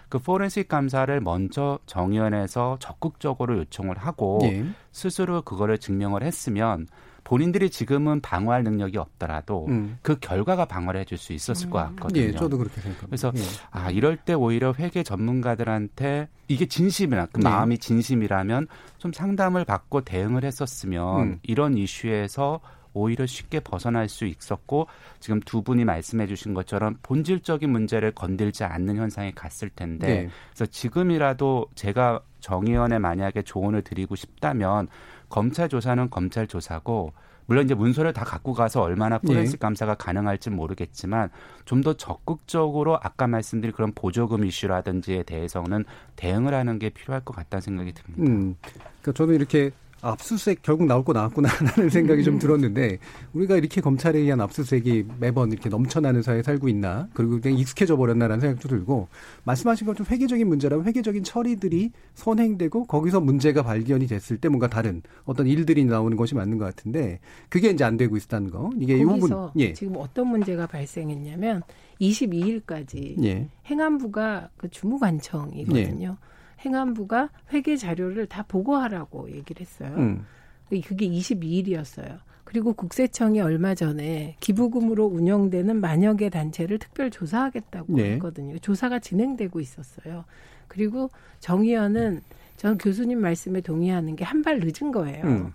그 포렌식 감사를 먼저 정의연에서 적극적으로 요청을 하고 네. 스스로 그거를 증명을 했으면 본인들이 지금은 방어할 능력이 없더라도 음. 그 결과가 방어를 해줄 수 있었을 음. 것 같거든요. 예, 저도 그렇게 생각합니다. 그래서 예. 아 이럴 때 오히려 회계 전문가들한테 이게 진심이라 그 예. 마음이 진심이라면 좀 상담을 받고 대응을 했었으면 음. 이런 이슈에서 오히려 쉽게 벗어날 수 있었고 지금 두 분이 말씀해 주신 것처럼 본질적인 문제를 건들지 않는 현상이 갔을 텐데 예. 그래서 지금이라도 제가 정의원에 만약에 조언을 드리고 싶다면 검찰 조사는 검찰 조사고 물론 이제 문서를 다 갖고 가서 얼마나 포렌식 예. 감사가 가능할지 모르겠지만 좀 더 적극적으로 아까 말씀드린 그런 보조금 이슈라든지에 대해서는 대응을 하는 게 필요할 것 같다는 생각이 듭니다. 음, 그러니까 저는 이렇게 압수수색 결국 나올 거 나왔구나라는 생각이 좀 들었는데 우리가 이렇게 검찰에 의한 압수수색이 매번 이렇게 넘쳐나는 사회에 살고 있나 그리고 그냥 익숙해져 버렸나라는 생각도 들고 말씀하신 것처럼 회계적인 문제라면 회계적인 처리들이 선행되고 거기서 문제가 발견이 됐을 때 뭔가 다른 어떤 일들이 나오는 것이 맞는 것 같은데 그게 이제 안 되고 있었다는 거 이게 이 부분 예. 지금 어떤 문제가 발생했냐면 이십이일까지 예. 행안부가 그 주무관청이거든요. 예. 행안부가 회계 자료를 다 보고하라고 얘기를 했어요. 음. 그게 이십이일이었어요. 그리고 국세청이 얼마 전에 기부금으로 운영되는 만여 개 단체를 특별 조사하겠다고 네. 했거든요. 조사가 진행되고 있었어요. 그리고 정의연은 전 교수님 말씀에 동의하는 게 한 발 늦은 거예요. 음.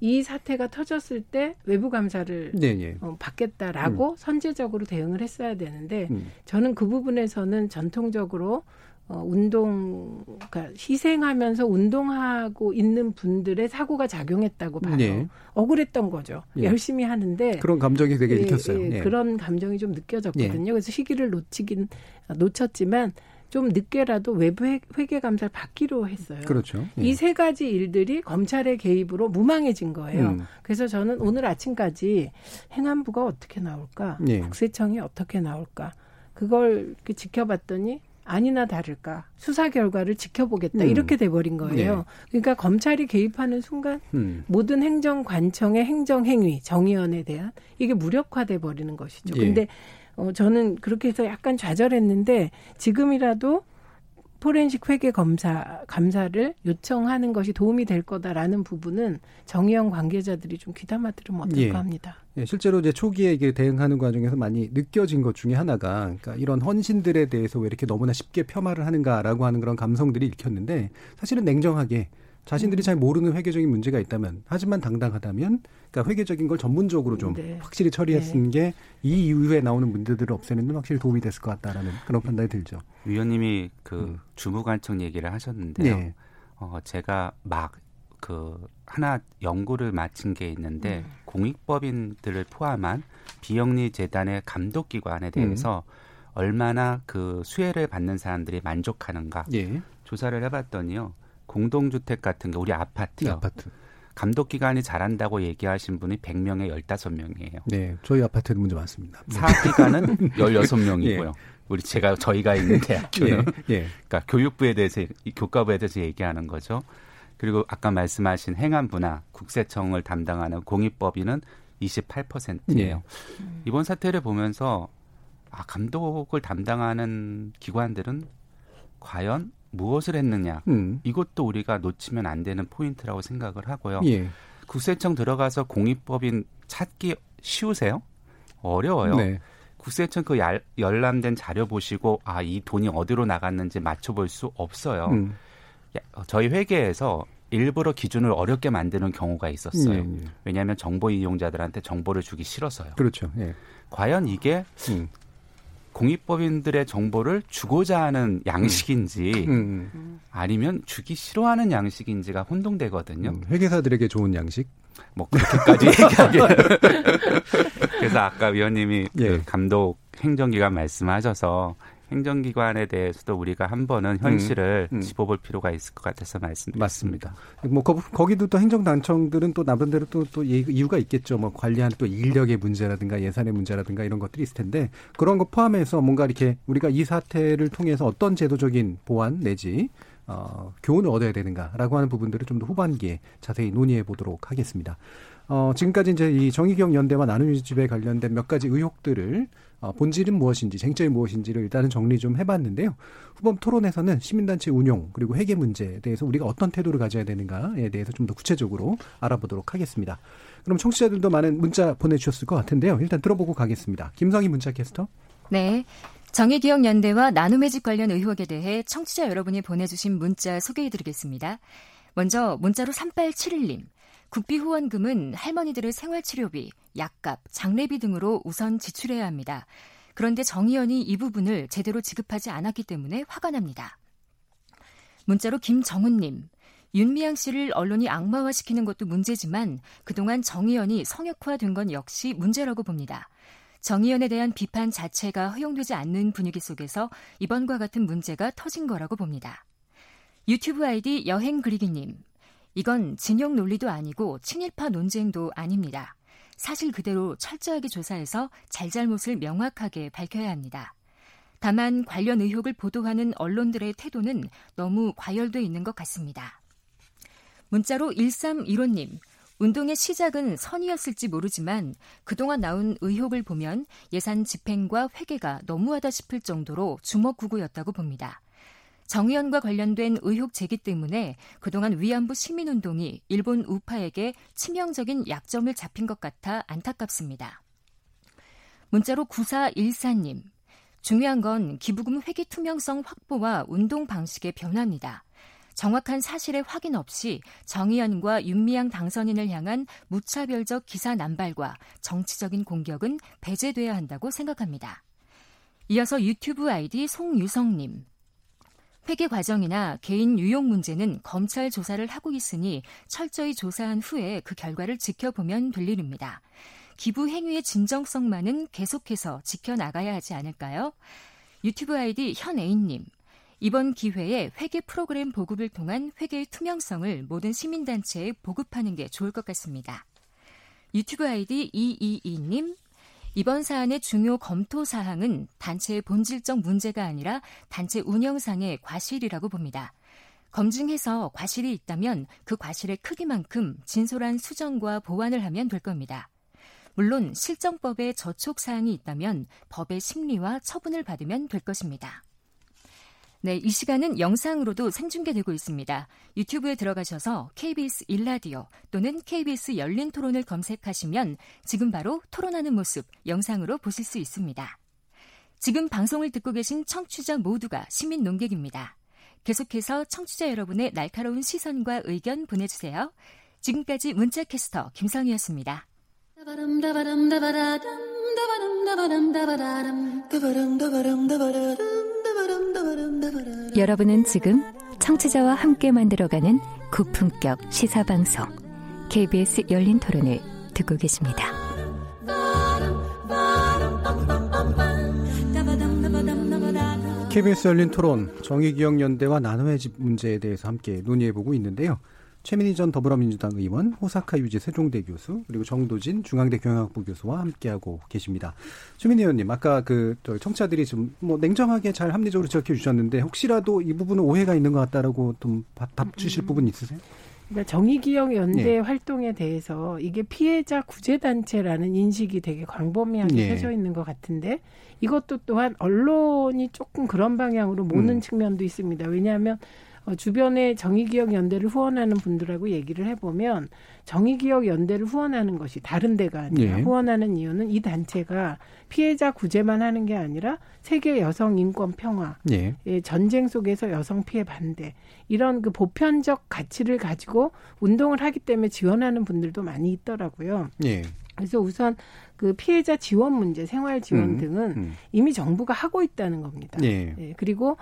이 사태가 터졌을 때 외부 감사를 네, 네. 어, 받겠다라고 음. 선제적으로 대응을 했어야 되는데 음. 저는 그 부분에서는 전통적으로 어, 운동, 그러니까 희생하면서 운동하고 있는 분들의 사고가 작용했다고 봐요. 예. 억울했던 거죠. 예. 열심히 하는데. 그런 감정이 되게 읽혔어요. 예, 예, 예. 그런 감정이 좀 느껴졌거든요. 예. 그래서 시기를 놓치긴, 놓쳤지만 좀 늦게라도 외부 회계 감사를 받기로 했어요. 그렇죠. 예. 이 세 가지 일들이 검찰의 개입으로 무망해진 거예요. 음. 그래서 저는 오늘 아침까지 행안부가 어떻게 나올까, 예. 국세청이 어떻게 나올까, 그걸 이렇게 지켜봤더니 아니나 다를까 수사 결과를 지켜보겠다 음. 이렇게 돼버린 거예요. 예. 그러니까 검찰이 개입하는 순간 음. 모든 행정관청의 행정행위, 정의원에 대한 이게 무력화돼버리는 것이죠. 그런데 예. 어, 저는 그렇게 해서 약간 좌절했는데 지금이라도 포렌식 회계 검사, 감사를 요청하는 것이 도움이 될 거다라는 부분은 정의원 관계자들이 좀 귀담아 들으면 어떨까 예. 합니다. 예, 실제로 이제 초기에 이게 대응하는 과정에서 많이 느껴진 것 중에 하나가 그러니까 이런 헌신들에 대해서 왜 이렇게 너무나 쉽게 폄하를 하는가라고 하는 그런 감성들이 읽혔는데 사실은 냉정하게 자신들이 잘 모르는 회계적인 문제가 있다면 하지만 당당하다면 그러니까 회계적인 걸 전문적으로 좀 네. 확실히 처리했은 네. 게이 이후에 나오는 문제들을 없애는 데 확실히 도움이 됐을 것 같다라는 그런 판단이 들죠. 위원님이 그 음. 주무관청 얘기를 하셨는데요. 네. 어, 제가 막그 하나 연구를 마친 게 있는데 음. 공익법인들을 포함한 비영리재단의 감독기관에 대해서 음. 얼마나 그 수혜를 받는 사람들이 만족하는가 네. 조사를 해봤더니요. 공동주택 같은 게 우리 아파트요. 네, 아파트. 감독기관이 잘한다고 얘기하신 분이 백 명에 열다섯 명이에요. 네, 저희 아파트는 문제 많습니다. 사업기관은 열여섯 명이고요. 예. 우리 제가 저희가 있는 대학교는 예, 예. 그러니까 교육부에 대해서 교과부에 대해서 얘기하는 거죠. 그리고 아까 말씀하신 행안부나 국세청을 담당하는 공익법인은 이십팔 퍼센트예요. 예. 이번 사태를 보면서 아, 감독을 담당하는 기관들은 과연 무엇을 했느냐. 음. 이것도 우리가 놓치면 안 되는 포인트라고 생각을 하고요. 예. 국세청 들어가서 공익법인 찾기 쉬우세요? 어려워요. 네. 국세청 그 열람된 자료 보시고 아, 이 돈이 어디로 나갔는지 맞춰볼 수 없어요. 음. 저희 회계에서 일부러 기준을 어렵게 만드는 경우가 있었어요. 예, 예. 왜냐하면 정보 이용자들한테 정보를 주기 싫어서요. 그렇죠. 예. 과연 이게... 음. 공익법인들의 정보를 주고자 하는 양식인지 음. 음. 아니면 주기 싫어하는 양식인지가 혼동되거든요. 음. 회계사들에게 좋은 양식? 뭐 그렇게까지 얘기하게. 그래서 아까 위원님이 예. 그 감독 행정기관 말씀하셔서 행정기관에 대해서도 우리가 한 번은 현실을 음, 음. 짚어볼 필요가 있을 것 같아서 말씀드렸습니다. 맞습니다. 뭐 거, 거기도 또 행정단청들은 또 나름대로 또, 또 이유가 있겠죠. 뭐 관리하는 또 인력의 문제라든가 예산의 문제라든가 이런 것들이 있을 텐데 그런 거 포함해서 뭔가 이렇게 우리가 이 사태를 통해서 어떤 제도적인 보완 내지 어, 교훈을 얻어야 되는가라고 하는 부분들을 좀 더 후반기에 자세히 논의해 보도록 하겠습니다. 어, 지금까지 이제 이 정의기억연대와 나눔의 집에 관련된 몇 가지 의혹들을 어, 본질은 무엇인지 쟁점이 무엇인지를 일단은 정리 좀 해봤는데요. 후범 토론에서는 시민단체 운용 그리고 회계 문제에 대해서 우리가 어떤 태도를 가져야 되는가에 대해서 좀 더 구체적으로 알아보도록 하겠습니다. 그럼 청취자들도 많은 문자 보내주셨을 것 같은데요. 일단 들어보고 가겠습니다. 김성희 문자캐스터. 네. 정의기억연대와 나눔의 집 관련 의혹에 대해 청취자 여러분이 보내주신 문자 소개해드리겠습니다. 먼저 문자로 삼팔칠일 님. 국비 후원금은 할머니들의 생활치료비, 약값, 장례비 등으로 우선 지출해야 합니다. 그런데 정의연이 이 부분을 제대로 지급하지 않았기 때문에 화가 납니다. 문자로 김정훈님, 윤미향 씨를 언론이 악마화시키는 것도 문제지만 그동안 정의연이 성역화된 건 역시 문제라고 봅니다. 정의연에 대한 비판 자체가 허용되지 않는 분위기 속에서 이번과 같은 문제가 터진 거라고 봅니다. 유튜브 아이디 여행그리기님, 이건 진영 논리도 아니고 친일파 논쟁도 아닙니다. 사실 그대로 철저하게 조사해서 잘잘못을 명확하게 밝혀야 합니다. 다만 관련 의혹을 보도하는 언론들의 태도는 너무 과열돼 있는 것 같습니다. 문자로 일삼일오 님, 운동의 시작은 선의였을지 모르지만 그동안 나온 의혹을 보면 예산 집행과 회계가 너무하다 싶을 정도로 주먹구구였다고 봅니다. 정의연과 관련된 의혹 제기 때문에 그동안 위안부 시민운동이 일본 우파에게 치명적인 약점을 잡힌 것 같아 안타깝습니다. 문자로 구사일사 님, 중요한 건 기부금 회계 투명성 확보와 운동 방식의 변화입니다. 정확한 사실의 확인 없이 정의연과 윤미향 당선인을 향한 무차별적 기사 남발과 정치적인 공격은 배제돼야 한다고 생각합니다. 이어서 유튜브 아이디 송유성님, 회계 과정이나 개인 유용 문제는 검찰 조사를 하고 있으니 철저히 조사한 후에 그 결과를 지켜보면 될 일입니다. 기부 행위의 진정성만은 계속해서 지켜나가야 하지 않을까요? 유튜브 아이디 현애인님. 이번 기회에 회계 프로그램 보급을 통한 회계의 투명성을 모든 시민단체에 보급하는 게 좋을 것 같습니다. 유튜브 아이디 이이이님. 이번 사안의 중요 검토 사항은 단체의 본질적 문제가 아니라 단체 운영상의 과실이라고 봅니다. 검증해서 과실이 있다면 그 과실의 크기만큼 진솔한 수정과 보완을 하면 될 겁니다. 물론 실정법에 저촉 사항이 있다면 법의 심리와 처분을 받으면 될 것입니다. 네, 이 시간은 영상으로도 생중계되고 있습니다. 유튜브에 들어가셔서 케이비에스 일라디오 또는 케이비에스 열린토론을 검색하시면 지금 바로 토론하는 모습 영상으로 보실 수 있습니다. 지금 방송을 듣고 계신 청취자 모두가 시민 논객입니다. 계속해서 청취자 여러분의 날카로운 시선과 의견 보내주세요. 지금까지 문자캐스터 김성희였습니다. 여러분은 지금 청취자와 함께 만들어가는 고품격 시사방송 케이비에스 열린토론을 듣고 계십니다. 케이비에스 열린토론, 정의기억연대와 나눔의 집 문제에 대해서 함께 논의해보고 있는데요. 최민희 전 더불어민주당 의원, 호사카 유지 세종대 교수, 그리고 정도진 중앙대 경영학부 교수와 함께하고 계십니다. 최민희 의원님, 아까 그 청취자들이 좀 뭐 냉정하게 잘 합리적으로 지적해 주셨는데 혹시라도 이 부분은 오해가 있는 것 같다라고 좀 답 주실 음. 부분 있으세요? 그러니까 정의기억연대 네. 활동에 대해서 이게 피해자 구제단체라는 인식이 되게 광범위하게 네. 펴져 있는 것 같은데 이것도 또한 언론이 조금 그런 방향으로 모는 음. 측면도 있습니다. 왜냐하면 주변에 정의기억연대를 후원하는 분들하고 얘기를 해보면 정의기억연대를 후원하는 것이 다른 데가 아니라 예. 후원하는 이유는 이 단체가 피해자 구제만 하는 게 아니라 세계 여성 인권 평화, 예. 예, 전쟁 속에서 여성 피해 반대 이런 그 보편적 가치를 가지고 운동을 하기 때문에 지원하는 분들도 많이 있더라고요. 예. 그래서 우선 그 피해자 지원 문제, 생활 지원 음, 등은 음. 이미 정부가 하고 있다는 겁니다. 예. 예, 그리고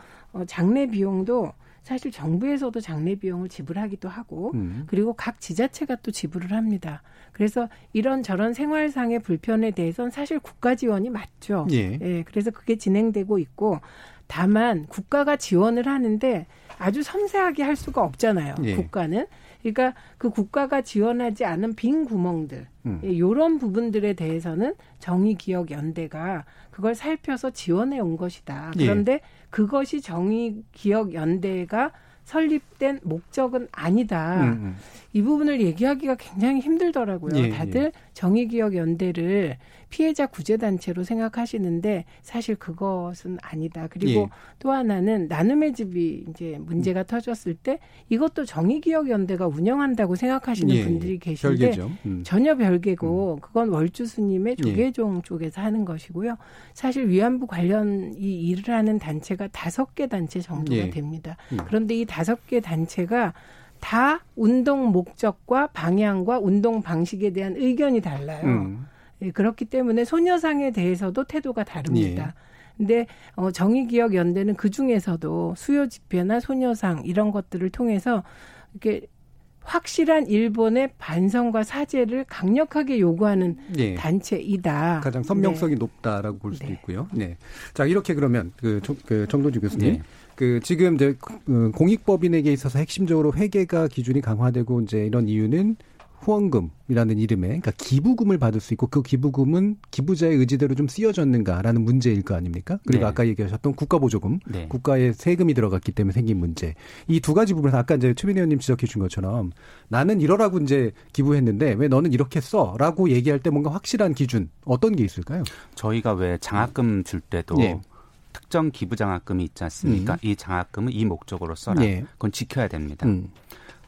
장례 비용도 사실 정부에서도 장례 비용을 지불하기도 하고 음. 그리고 각 지자체가 또 지불을 합니다. 그래서 이런 저런 생활상의 불편에 대해서는 사실 국가 지원이 맞죠. 예. 예, 그래서 그게 진행되고 있고 다만 국가가 지원을 하는데 아주 섬세하게 할 수가 없잖아요. 예. 국가는. 그러니까 그 국가가 지원하지 않은 빈 구멍들 음. 예, 이런 부분들에 대해서는 정의기억연대가 그걸 살펴서 지원해 온 것이다. 그런데 예. 그것이 정의기억연대가 설립된 목적은 아니다. 음, 음. 이 부분을 얘기하기가 굉장히 힘들더라고요. 예, 다들 예. 정의기억연대를 피해자 구제단체로 생각하시는데 사실 그것은 아니다. 그리고 예. 또 하나는 나눔의 집이 이제 문제가 음. 터졌을 때 이것도 정의기억연대가 운영한다고 생각하시는 예, 분들이 계신데 음. 전혀 별개고 그건 월주스님의 조계종 예. 쪽에서 하는 것이고요. 사실 위안부 관련 이 일을 하는 단체가 다섯 개 단체 정도가 예. 됩니다. 음. 그런데 이 다섯 개 단체가 다 운동 목적과 방향과 운동 방식에 대한 의견이 달라요. 음. 예, 그렇기 때문에 소녀상에 대해서도 태도가 다릅니다. 그런데 예. 어, 정의기억연대는 그중에서도 수요 집회나 소녀상 이런 것들을 통해서 이렇게 확실한 일본의 반성과 사죄를 강력하게 요구하는 예. 단체이다. 가장 선명성이 네. 높다라고 볼 수도 네. 있고요. 네. 자, 이렇게 그러면 그, 정, 그 정도진 교수님. 네. 그 지금 이제 공익법인에게 있어서 핵심적으로 회계가 기준이 강화되고 이제 이런 이유는 후원금이라는 이름에 그러니까 기부금을 받을 수 있고 그 기부금은 기부자의 의지대로 좀 쓰여졌는가라는 문제일 거 아닙니까? 그리고 네. 아까 얘기하셨던 국가보조금, 네. 국가의 세금이 들어갔기 때문에 생긴 문제. 이 두 가지 부분에서 아까 이제 최민희 의원님 지적해 준 것처럼 나는 이러라고 이제 기부했는데 왜 너는 이렇게 써라고 얘기할 때 뭔가 확실한 기준 어떤 게 있을까요? 저희가 왜 장학금 줄 때도 네. 특정 기부 장학금이 있지 않습니까? 음. 이 장학금은 이 목적으로 써라. 네. 그건 지켜야 됩니다. 음.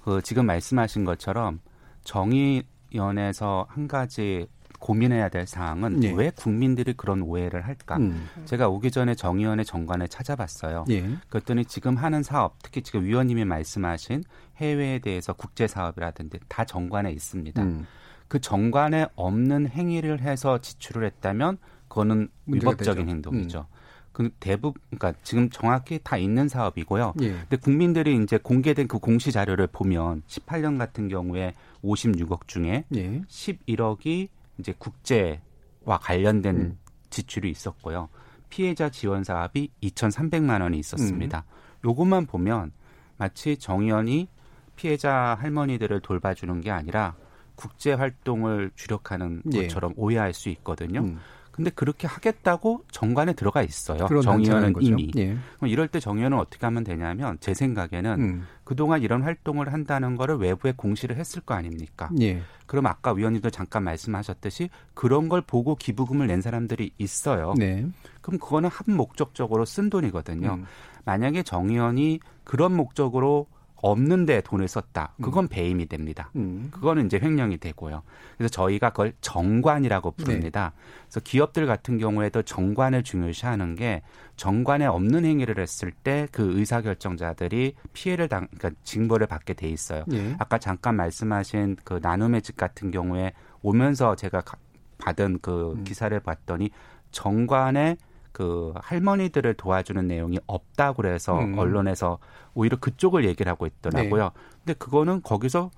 그 지금 말씀하신 것처럼 정의연에서 한 가지 고민해야 될 사항은 예. 왜 국민들이 그런 오해를 할까? 음. 제가 오기 전에 정의연의 정관을 찾아봤어요. 예. 그랬더니 지금 하는 사업, 특히 지금 위원님이 말씀하신 해외에 대해서 국제사업이라든지 다 정관에 있습니다. 음. 그 정관에 없는 행위를 해서 지출을 했다면 그거는 위법적인 되죠. 행동이죠. 음. 그 대부분, 그러니까 지금 정확히 다 있는 사업이고요. 예. 근데 국민들이 이제 공개된 그 공시 자료를 보면 십팔 년 같은 경우에 오십육억 중에 예. 십일억이 이제 국제와 관련된 음. 지출이 있었고요. 피해자 지원 사업이 이천삼백만 원이 있었습니다. 음. 이것만 보면 마치 정의연이 피해자 할머니들을 돌봐주는 게 아니라 국제 활동을 주력하는 것처럼 예. 오해할 수 있거든요. 음. 근데 그렇게 하겠다고 정관에 들어가 있어요. 정의연은 이미. 예. 그럼 이럴 때 정의연은 어떻게 하면 되냐면 제 생각에는 음. 그동안 이런 활동을 한다는 거를 외부에 공시를 했을 거 아닙니까? 예. 그럼 아까 위원님도 잠깐 말씀하셨듯이 그런 걸 보고 기부금을 낸 사람들이 있어요. 네. 그럼 그거는 한 목적적으로 쓴 돈이거든요. 음. 만약에 정의연이 그런 목적으로 없는데 돈을 썼다. 그건 음. 배임이 됩니다. 음. 그거는 이제 횡령이 되고요. 그래서 저희가 그걸 정관이라고 부릅니다. 네. 그래서 기업들 같은 경우에도 정관을 중요시하는 게 정관에 없는 행위를 했을 때 그 의사결정자들이 피해를 당, 그러니까 징벌을 받게 돼 있어요. 네. 아까 잠깐 말씀하신 그 나눔의 집 같은 경우에 오면서 제가 가, 받은 그 음. 기사를 봤더니 정관에 그 할머니들을 도와주는 내용이 없다고 해서 음. 언론에서 오히려 그쪽을 얘기를 하고 있더라고요. 네. 근데 그거는 거기서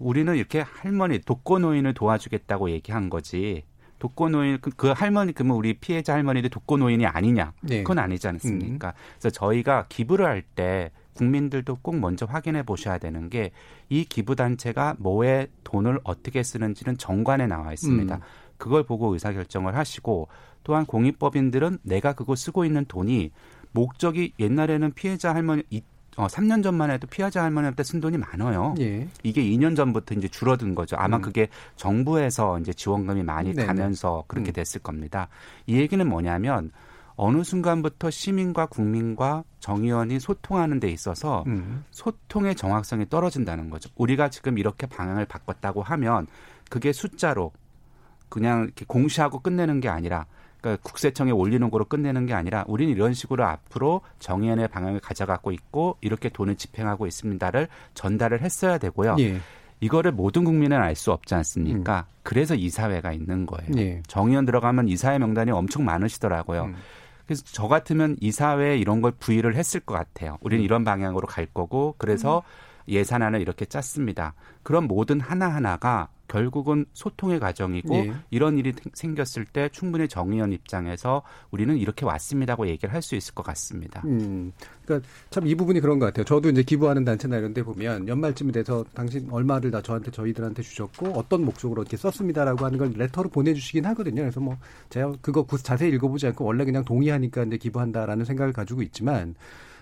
우리는 이렇게 할머니 독거노인을 도와주겠다고 얘기한 거지. 독거노인 그, 그 할머니 그러면 우리 피해자 할머니들 독거노인이 아니냐? 네. 그건 아니지 않습니까? 음. 그래서 저희가 기부를 할 때 국민들도 꼭 먼저 확인해 보셔야 되는 게 이 기부 단체가 뭐에 돈을 어떻게 쓰는지는 정관에 나와 있습니다. 음. 그걸 보고 의사결정을 하시고 또한 공익법인들은 내가 그거 쓰고 있는 돈이 목적이 옛날에는 피해자 할머니, 어, 삼 년 전만 해도 피해자 할머니한테 쓴 돈이 많아요. 예. 이게 이 년 전부터 이제 줄어든 거죠. 아마 음. 그게 정부에서 이제 지원금이 많이 네네. 가면서 그렇게 됐을 겁니다. 이 얘기는 뭐냐면 어느 순간부터 시민과 국민과 정의원이 소통하는 데 있어서 음. 소통의 정확성이 떨어진다는 거죠. 우리가 지금 이렇게 방향을 바꿨다고 하면 그게 숫자로 그냥 이렇게 공시하고 끝내는 게 아니라 그러니까 국세청에 올리는 거로 끝내는 게 아니라 우리는 이런 식으로 앞으로 정의연의 방향을 가져가고 있고 이렇게 돈을 집행하고 있습니다를 전달을 했어야 되고요. 예. 이거를 모든 국민은 알 수 없지 않습니까? 음. 그래서 이사회가 있는 거예요. 예. 정의연 들어가면 이사회 명단이 엄청 많으시더라고요. 음. 그래서 저 같으면 이사회에 이런 걸 부의를 했을 것 같아요. 우리는 음. 이런 방향으로 갈 거고 그래서 음. 예산안을 이렇게 짰습니다. 그런 모든 하나하나가 결국은 소통의 과정이고 예. 이런 일이 생겼을 때 충분히 정의연 입장에서 우리는 이렇게 왔습니다고 얘기를 할 수 있을 것 같습니다. 음, 그러니까 참 이 부분이 그런 것 같아요. 저도 이제 기부하는 단체나 이런 데 보면 연말쯤이 돼서 당신 얼마를 다 저한테 저희들한테 주셨고 어떤 목적으로 이렇게 썼습니다라고 하는 걸 레터로 보내주시긴 하거든요. 그래서 뭐 제가 그거 자세히 읽어보지 않고 원래 그냥 동의하니까 이제 기부한다라는 생각을 가지고 있지만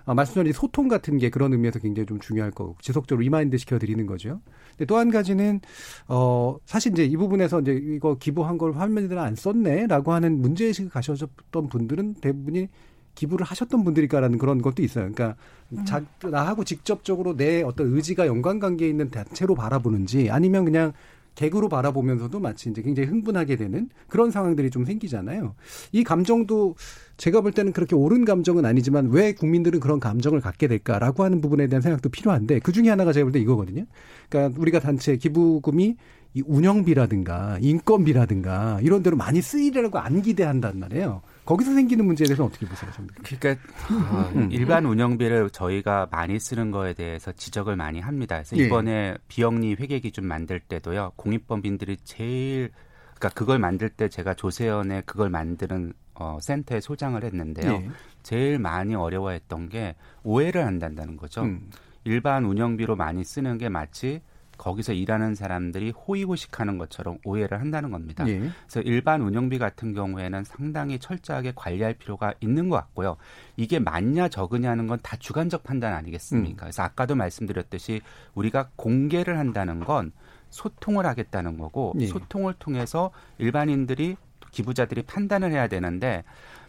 아, 말씀 전에 소통 같은 게 그런 의미에서 굉장히 좀 중요할 거고 지속적으로 리마인드 시켜드리는 거죠. 근데 또 한 가지는 어 사실 이제 이 부분에서 이제 이거 기부한 걸 할머니들은 안 썼네라고 하는 문제의식을 가셨던 분들은 대부분이 기부를 하셨던 분들일까라는 그런 것도 있어요. 그러니까 음. 자, 나하고 직접적으로 내 어떤 의지가 연관관계에 있는 단체로 바라보는지 아니면 그냥 개그로 바라보면서도 마치 이제 굉장히 흥분하게 되는 그런 상황들이 좀 생기잖아요. 이 감정도 제가 볼 때는 그렇게 옳은 감정은 아니지만 왜 국민들은 그런 감정을 갖게 될까라고 하는 부분에 대한 생각도 필요한데 그중에 하나가 제가 볼 때 이거거든요. 그러니까 우리가 단체 기부금이 이 운영비라든가 인건비라든가 이런 데로 많이 쓰이려고 안 기대한단 말이에요. 거기서 생기는 문제에 대해서는 어떻게 보세요? 그러니까 아, 일반 운영비를 저희가 많이 쓰는 거에 대해서 지적을 많이 합니다. 그래서 이번에 예. 비영리 회계기준 만들 때도요. 공익법인들이 제일 그러니까 그걸 만들 때 제가 조세연의 그걸 만드는 어, 센터에 소장을 했는데요. 예. 제일 많이 어려워했던 게 오해를 한다는 거죠. 음. 일반 운영비로 많이 쓰는 게 마치 거기서 일하는 사람들이 호의호식하는 것처럼 오해를 한다는 겁니다. 예. 그래서 일반 운영비 같은 경우에는 상당히 철저하게 관리할 필요가 있는 것 같고요. 이게 맞냐 적으냐는 건 다 주관적 판단 아니겠습니까? 음. 그래서 아까도 말씀드렸듯이 우리가 공개를 한다는 건 소통을 하겠다는 거고 예. 소통을 통해서 일반인들이 기부자들이 판단을 해야 되는데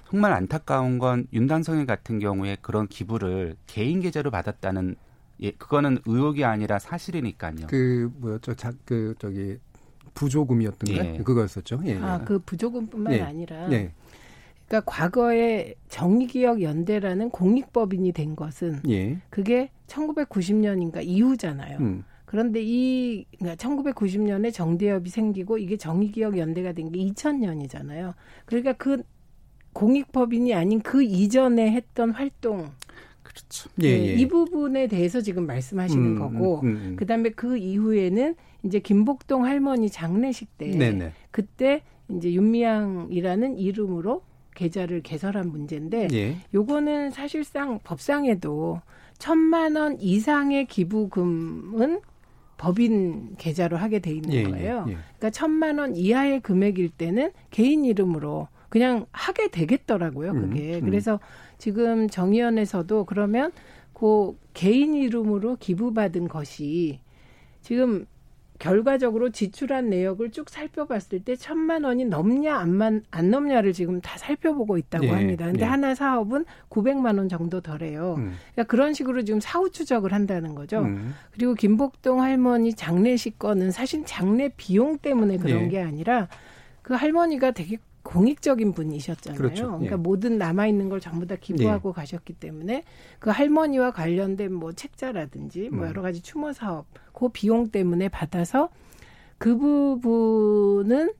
정말 안타까운 건 윤단성인 같은 경우에 그런 기부를 개인 계좌로 받았다는 예, 그거는 의혹이 아니라 사실이니까요. 그 뭐였죠? 자, 그 저기 부조금이었던가? 예. 그거였었죠. 예. 아, 그 부조금뿐만 예. 아니라 예. 그러니까 과거에 정의기억연대라는 공익법인이 된 것은 예. 그게 천구백구십 년인가 이후잖아요. 음. 그런데 이 그러니까 천구백구십 년에 정대협이 생기고 이게 정의기억연대가 된 게 이천 년이잖아요. 그러니까 그 공익법인이 아닌 그 이전에 했던 활동. 그렇죠. 예, 예. 이 부분에 대해서 지금 말씀하시는 음, 거고, 음, 음. 그다음에 그 이후에는 이제 김복동 할머니 장례식 때, 네네. 그때 이제 윤미향이라는 이름으로 계좌를 개설한 문제인데, 예. 요거는 사실상 법상에도 천만 원 이상의 기부금은 법인 계좌로 하게 돼 있는 예, 거예요. 예, 예. 그러니까 천만 원 이하의 금액일 때는 개인 이름으로 그냥 하게 되겠더라고요, 그게. 음, 음. 그래서 지금 정의원에서도 그러면 그 개인 이름으로 기부받은 것이 지금 결과적으로 지출한 내역을 쭉 살펴봤을 때 천만 원이 넘냐 안만 안 넘냐를 지금 다 살펴보고 있다고 예, 합니다. 그런데 예. 하나 사업은 구백만 원 정도 덜해요. 음. 그러니까 그런 식으로 지금 사후 추적을 한다는 거죠. 음. 그리고 김복동 할머니 장례식 건은 사실 장례 비용 때문에 그런 예. 게 아니라 그 할머니가 되게 공익적인 분이셨잖아요. 그렇죠. 그러니까 예. 모든 남아있는 걸 전부 다 기부하고 예. 가셨기 때문에 그 할머니와 관련된 뭐 책자라든지 뭐 음. 여러 가지 추모 사업, 그 비용 때문에 받아서 그 부분은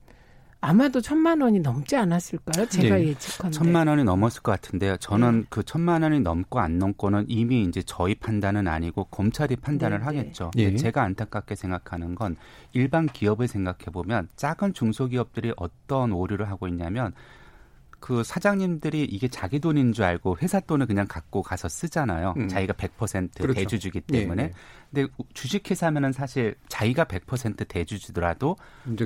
아마도 천만 원이 넘지 않았을까요? 제가 예. 예측한데. 천만 원이 넘었을 것 같은데요. 저는 예. 그 천만 원이 넘고 안 넘고는 이미 이제 저희 판단은 아니고 검찰이 판단을 네, 하겠죠. 예. 제가 안타깝게 생각하는 건 일반 기업을 생각해 보면 작은 중소기업들이 어떤 오류를 하고 있냐면 그 사장님들이 이게 자기 돈인 줄 알고 회사 돈을 그냥 갖고 가서 쓰잖아요. 음. 자기가 백 퍼센트 그렇죠. 대주주기 때문에. 예. 근데 주식회사면은 사실 자기가 백 퍼센트 대주주더라도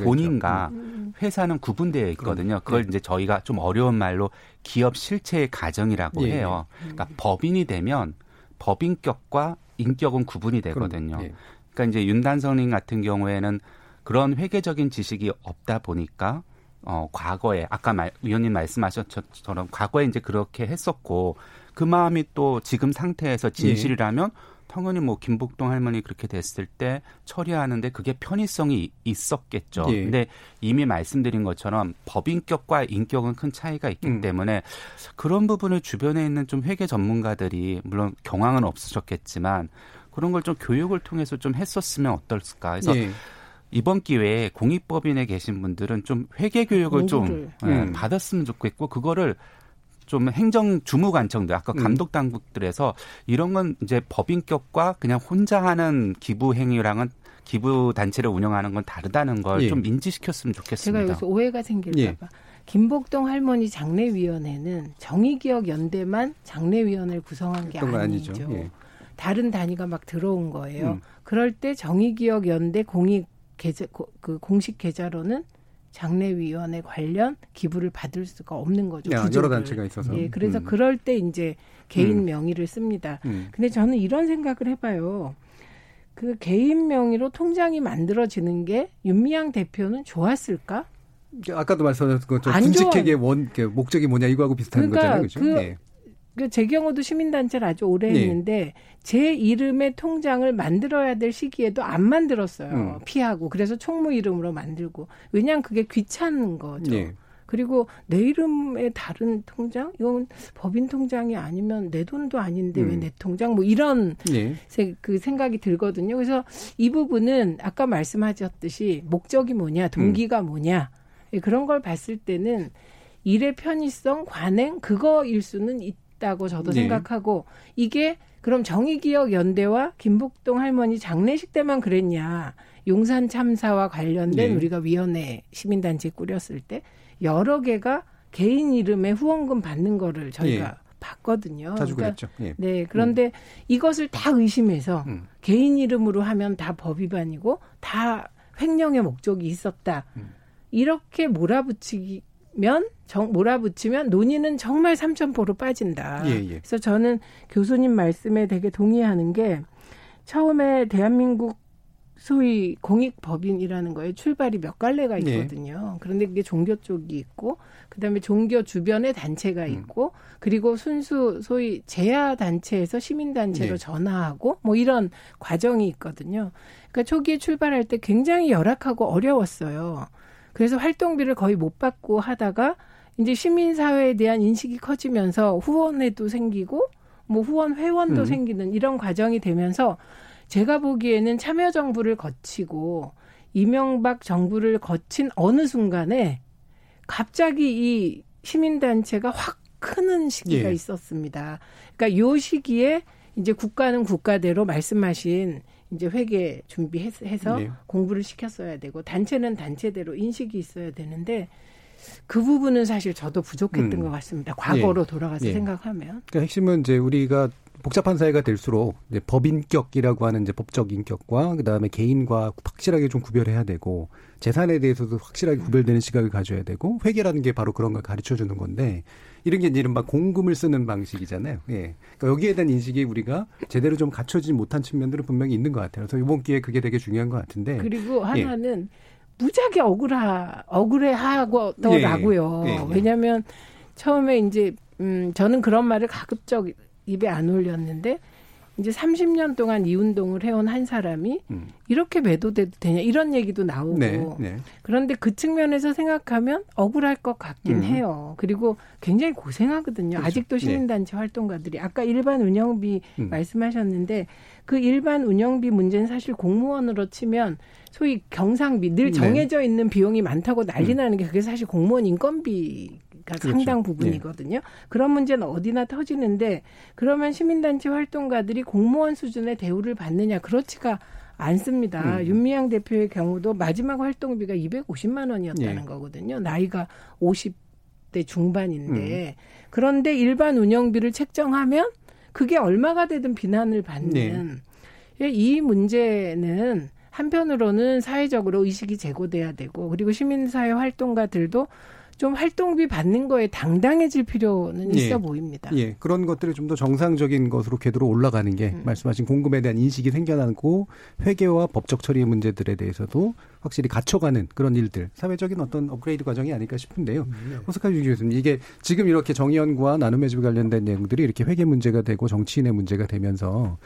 본인과 음. 회사는 구분되어 있거든요. 그럼, 그걸 예. 이제 저희가 좀 어려운 말로 기업 실체의 가정이라고 예. 해요. 그러니까 음. 법인이 되면 법인격과 인격은 구분이 되거든요. 그럼, 예. 그러니까 이제 윤단성님 같은 경우에는 그런 회계적인 지식이 없다 보니까 어, 과거에, 아까 말, 위원님 말씀하셨처럼 과거에 이제 그렇게 했었고, 그 마음이 또 지금 상태에서 진실이라면, 예. 당연히 뭐, 김복동 할머니 그렇게 됐을 때 처리하는데 그게 편의성이 있었겠죠. 예. 근데 이미 말씀드린 것처럼 법인격과 인격은 큰 차이가 있기 음. 때문에 그런 부분을 주변에 있는 좀 회계 전문가들이, 물론 경황은 없으셨겠지만, 그런 걸 좀 교육을 통해서 좀 했었으면 어떨까. 그래서 예. 이번 기회에 공익법인에 계신 분들은 좀 회계 교육을 좀 음. 받았으면 좋겠고, 그거를 좀 행정 주무관청들, 아까 감독 당국들에서 이런 건 이제 법인격과 그냥 혼자 하는 기부 행위랑은 기부 단체를 운영하는 건 다르다는 걸 좀 예. 인지시켰으면 좋겠습니다. 제가 여기서 오해가 생길까 예. 봐. 김복동 할머니 장례위원회는 정의기억연대만 장례위원회를 구성한 게 아니죠. 아니죠. 예. 다른 단위가 막 들어온 거예요. 음. 그럴 때 정의기억연대 공익 계좌, 그 공식 계좌로는 장례위원회 관련 기부를 받을 수가 없는 거죠. 야, 여러 단체가 있어서. 예, 그래서 음. 그럴 때 이제 개인 음. 명의를 씁니다. 음. 근데 저는 이런 생각을 해봐요. 그 개인 명의로 통장이 만들어지는 게 윤미향 대표는 좋았을까? 아까도 말씀하셨던 것처럼 군직회계 원 목적이 뭐냐 이거하고 비슷한 그러니까 거잖아요. 그렇죠? 그, 네. 제 경우도 시민단체를 아주 오래 했는데 네. 제 이름의 통장을 만들어야 될 시기에도 안 만들었어요. 음. 피하고. 그래서 총무 이름으로 만들고. 왜냐하면 그게 귀찮은 거죠. 네. 그리고 내 이름의 다른 통장? 이건 법인 통장이 아니면 내 돈도 아닌데 음. 왜 내 통장? 뭐 이런 네. 세, 그 생각이 들거든요. 그래서 이 부분은 아까 말씀하셨듯이 목적이 뭐냐, 동기가 음. 뭐냐. 그런 걸 봤을 때는 일의 편의성, 관행, 그거일 수는 있 다고 저도 네. 생각하고 이게 그럼 정의기억연대와 김복동 할머니 장례식 때만 그랬냐 용산 참사와 관련된 네. 우리가 위원회 시민단체 꾸렸을 때 여러 개가 개인 이름에 후원금 받는 거를 저희가 네. 봤거든요. 자주 그러니까, 그랬죠. 네. 네 그런데 음. 이것을 다 의심해서 음. 개인 이름으로 하면 다 법 위반이고 다 횡령의 목적이 있었다. 음. 이렇게 몰아붙이기 면 정, 몰아붙이면 논의는 정말 삼천포로 빠진다. 예, 예. 그래서 저는 교수님 말씀에 되게 동의하는 게 처음에 대한민국 소위 공익법인이라는 거에 출발이 몇 갈래가 있거든요. 예. 그런데 그게 종교 쪽이 있고 그다음에 종교 주변의 단체가 있고 음. 그리고 순수 소위 재야단체에서 시민단체로 예. 전화하고 뭐 이런 과정이 있거든요. 그러니까 초기에 출발할 때 굉장히 열악하고 어려웠어요. 그래서 활동비를 거의 못 받고 하다가 이제 시민사회에 대한 인식이 커지면서 후원회도 생기고 뭐 후원회원도 음. 생기는 이런 과정이 되면서 제가 보기에는 참여정부를 거치고 이명박 정부를 거친 어느 순간에 갑자기 이 시민단체가 확 크는 시기가 예. 있었습니다. 그러니까 요 시기에 이제 국가는 국가대로 말씀하신 이제 회계 준비해서 예. 공부를 시켰어야 되고 단체는 단체대로 인식이 있어야 되는데 그 부분은 사실 저도 부족했던 음. 것 같습니다. 과거로 예. 돌아가서 예. 생각하면. 그러니까 핵심은 이제 우리가 복잡한 사회가 될수록 이제 법인격이라고 하는 이제 법적 인격과 그다음에 개인과 확실하게 좀 구별해야 되고 재산에 대해서도 확실하게 구별되는 시각을 가져야 되고 회계라는 게 바로 그런 걸 가르쳐주는 건데 이런 게 이른바 공금을 쓰는 방식이잖아요. 예. 그러니까 여기에 대한 인식이 우리가 제대로 좀 갖춰지지 못한 측면들은 분명히 있는 것 같아요. 그래서 이번 기회에 그게 되게 중요한 것 같은데. 그리고 하나는 예. 무지하게 억울하, 억울해하더라고요. 예. 예. 예. 왜냐하면 처음에 이제 음, 저는 그런 말을 가급적 입에 안 올렸는데 이제 삼십 년 동안 이 운동을 해온 한 사람이 음. 이렇게 매도돼도 되냐 이런 얘기도 나오고 네, 네. 그런데 그 측면에서 생각하면 억울할 것 같긴 음. 해요. 그리고 굉장히 고생하거든요. 그렇죠. 아직도 시민단체 네. 활동가들이. 아까 일반 운영비 음. 말씀하셨는데 그 일반 운영비 문제는 사실 공무원으로 치면 소위 경상비 늘 정해져 네. 있는 비용이 많다고 난리 나는 게 그게 사실 공무원 인건비 그렇죠. 상당 부분이거든요. 예. 그런 문제는 어디나 터지는데 그러면 시민단체 활동가들이 공무원 수준의 대우를 받느냐 그렇지가 않습니다. 음. 윤미향 대표의 경우도 마지막 활동비가 이백오십만 원이었다는 예. 거거든요. 나이가 오십 대 중반인데 음. 그런데 일반 운영비를 책정하면 그게 얼마가 되든 비난을 받는 예. 이 문제는 한편으로는 사회적으로 의식이 제고돼야 되고 그리고 시민사회 활동가들도 좀 활동비 받는 거에 당당해질 필요는 있어 예. 보입니다. 예, 그런 것들을 좀 더 정상적인 것으로 궤도로 올라가는 게 음. 말씀하신 공금에 대한 인식이 생겨나고 회계와 법적 처리의 문제들에 대해서도 확실히 갖춰가는 그런 일들, 사회적인 어떤 업그레이드 과정이 아닐까 싶은데요. 음, 호사카 유지 교수님, 이게 지금 이렇게 정의연구와 나눔의 집 관련된 내용들이 이렇게 회계 문제가 되고 정치인의 문제가 되면서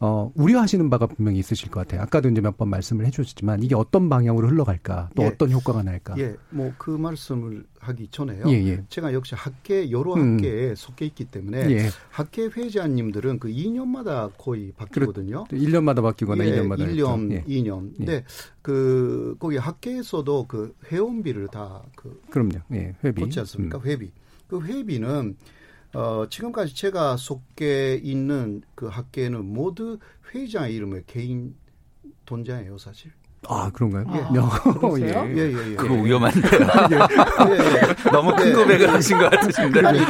어, 우려하시는 바가 분명히 있으실 것 같아요. 아까도 이제 몇 번 말씀을 해주셨지만 이게 어떤 방향으로 흘러갈까, 또 예. 어떤 효과가 날까. 예, 뭐 그 말씀을 하기 전에요. 예, 예. 제가 역시 학계 여러 음. 학계에 속해 있기 때문에 예. 학계 회장님들은 그 이 년마다 거의 바뀌거든요. 그렇, 일 년마다 바뀌거나 예, 이 년마다. 일 년, 예. 이 년. 근데 예. 그 거기 학계에서도 그 회원비를 다 그 그럼요. 예, 회비. 그렇지 않습니까? 음. 회비. 그 회비는 어, 지금까지 제가 속해 있는 그 학계는 모두 회장 이름의 개인 돈자예요, 사실. 아, 그런가요? 예. 예. 예, 예, 예. 그거 위험한데요. 예, 예. 너무 큰 고백을 예. 하신 것 같으신데. 아니, 네.